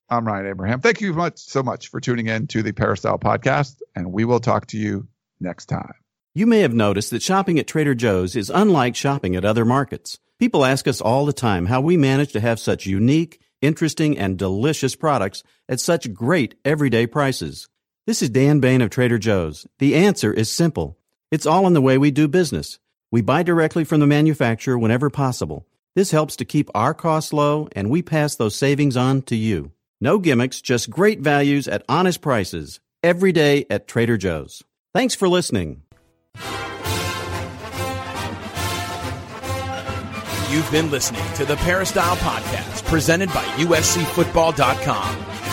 I'm Ryan Abraham. Thank you much so much for tuning in to the Peristyle Podcast, and we will talk to you next time. You may have noticed that shopping at Trader Joe's is unlike shopping at other markets. People ask us all the time how we manage to have such unique, interesting, and delicious products at such great everyday prices. This is Dan Bain of Trader Joe's. The answer is simple. It's all in the way we do business. We buy directly from the manufacturer whenever possible. This helps to keep our costs low, and we pass those savings on to you. No gimmicks, just great values at honest prices, every day at Trader Joe's. Thanks for listening. You've been listening to the Peristyle Podcast, presented by U S C football dot com.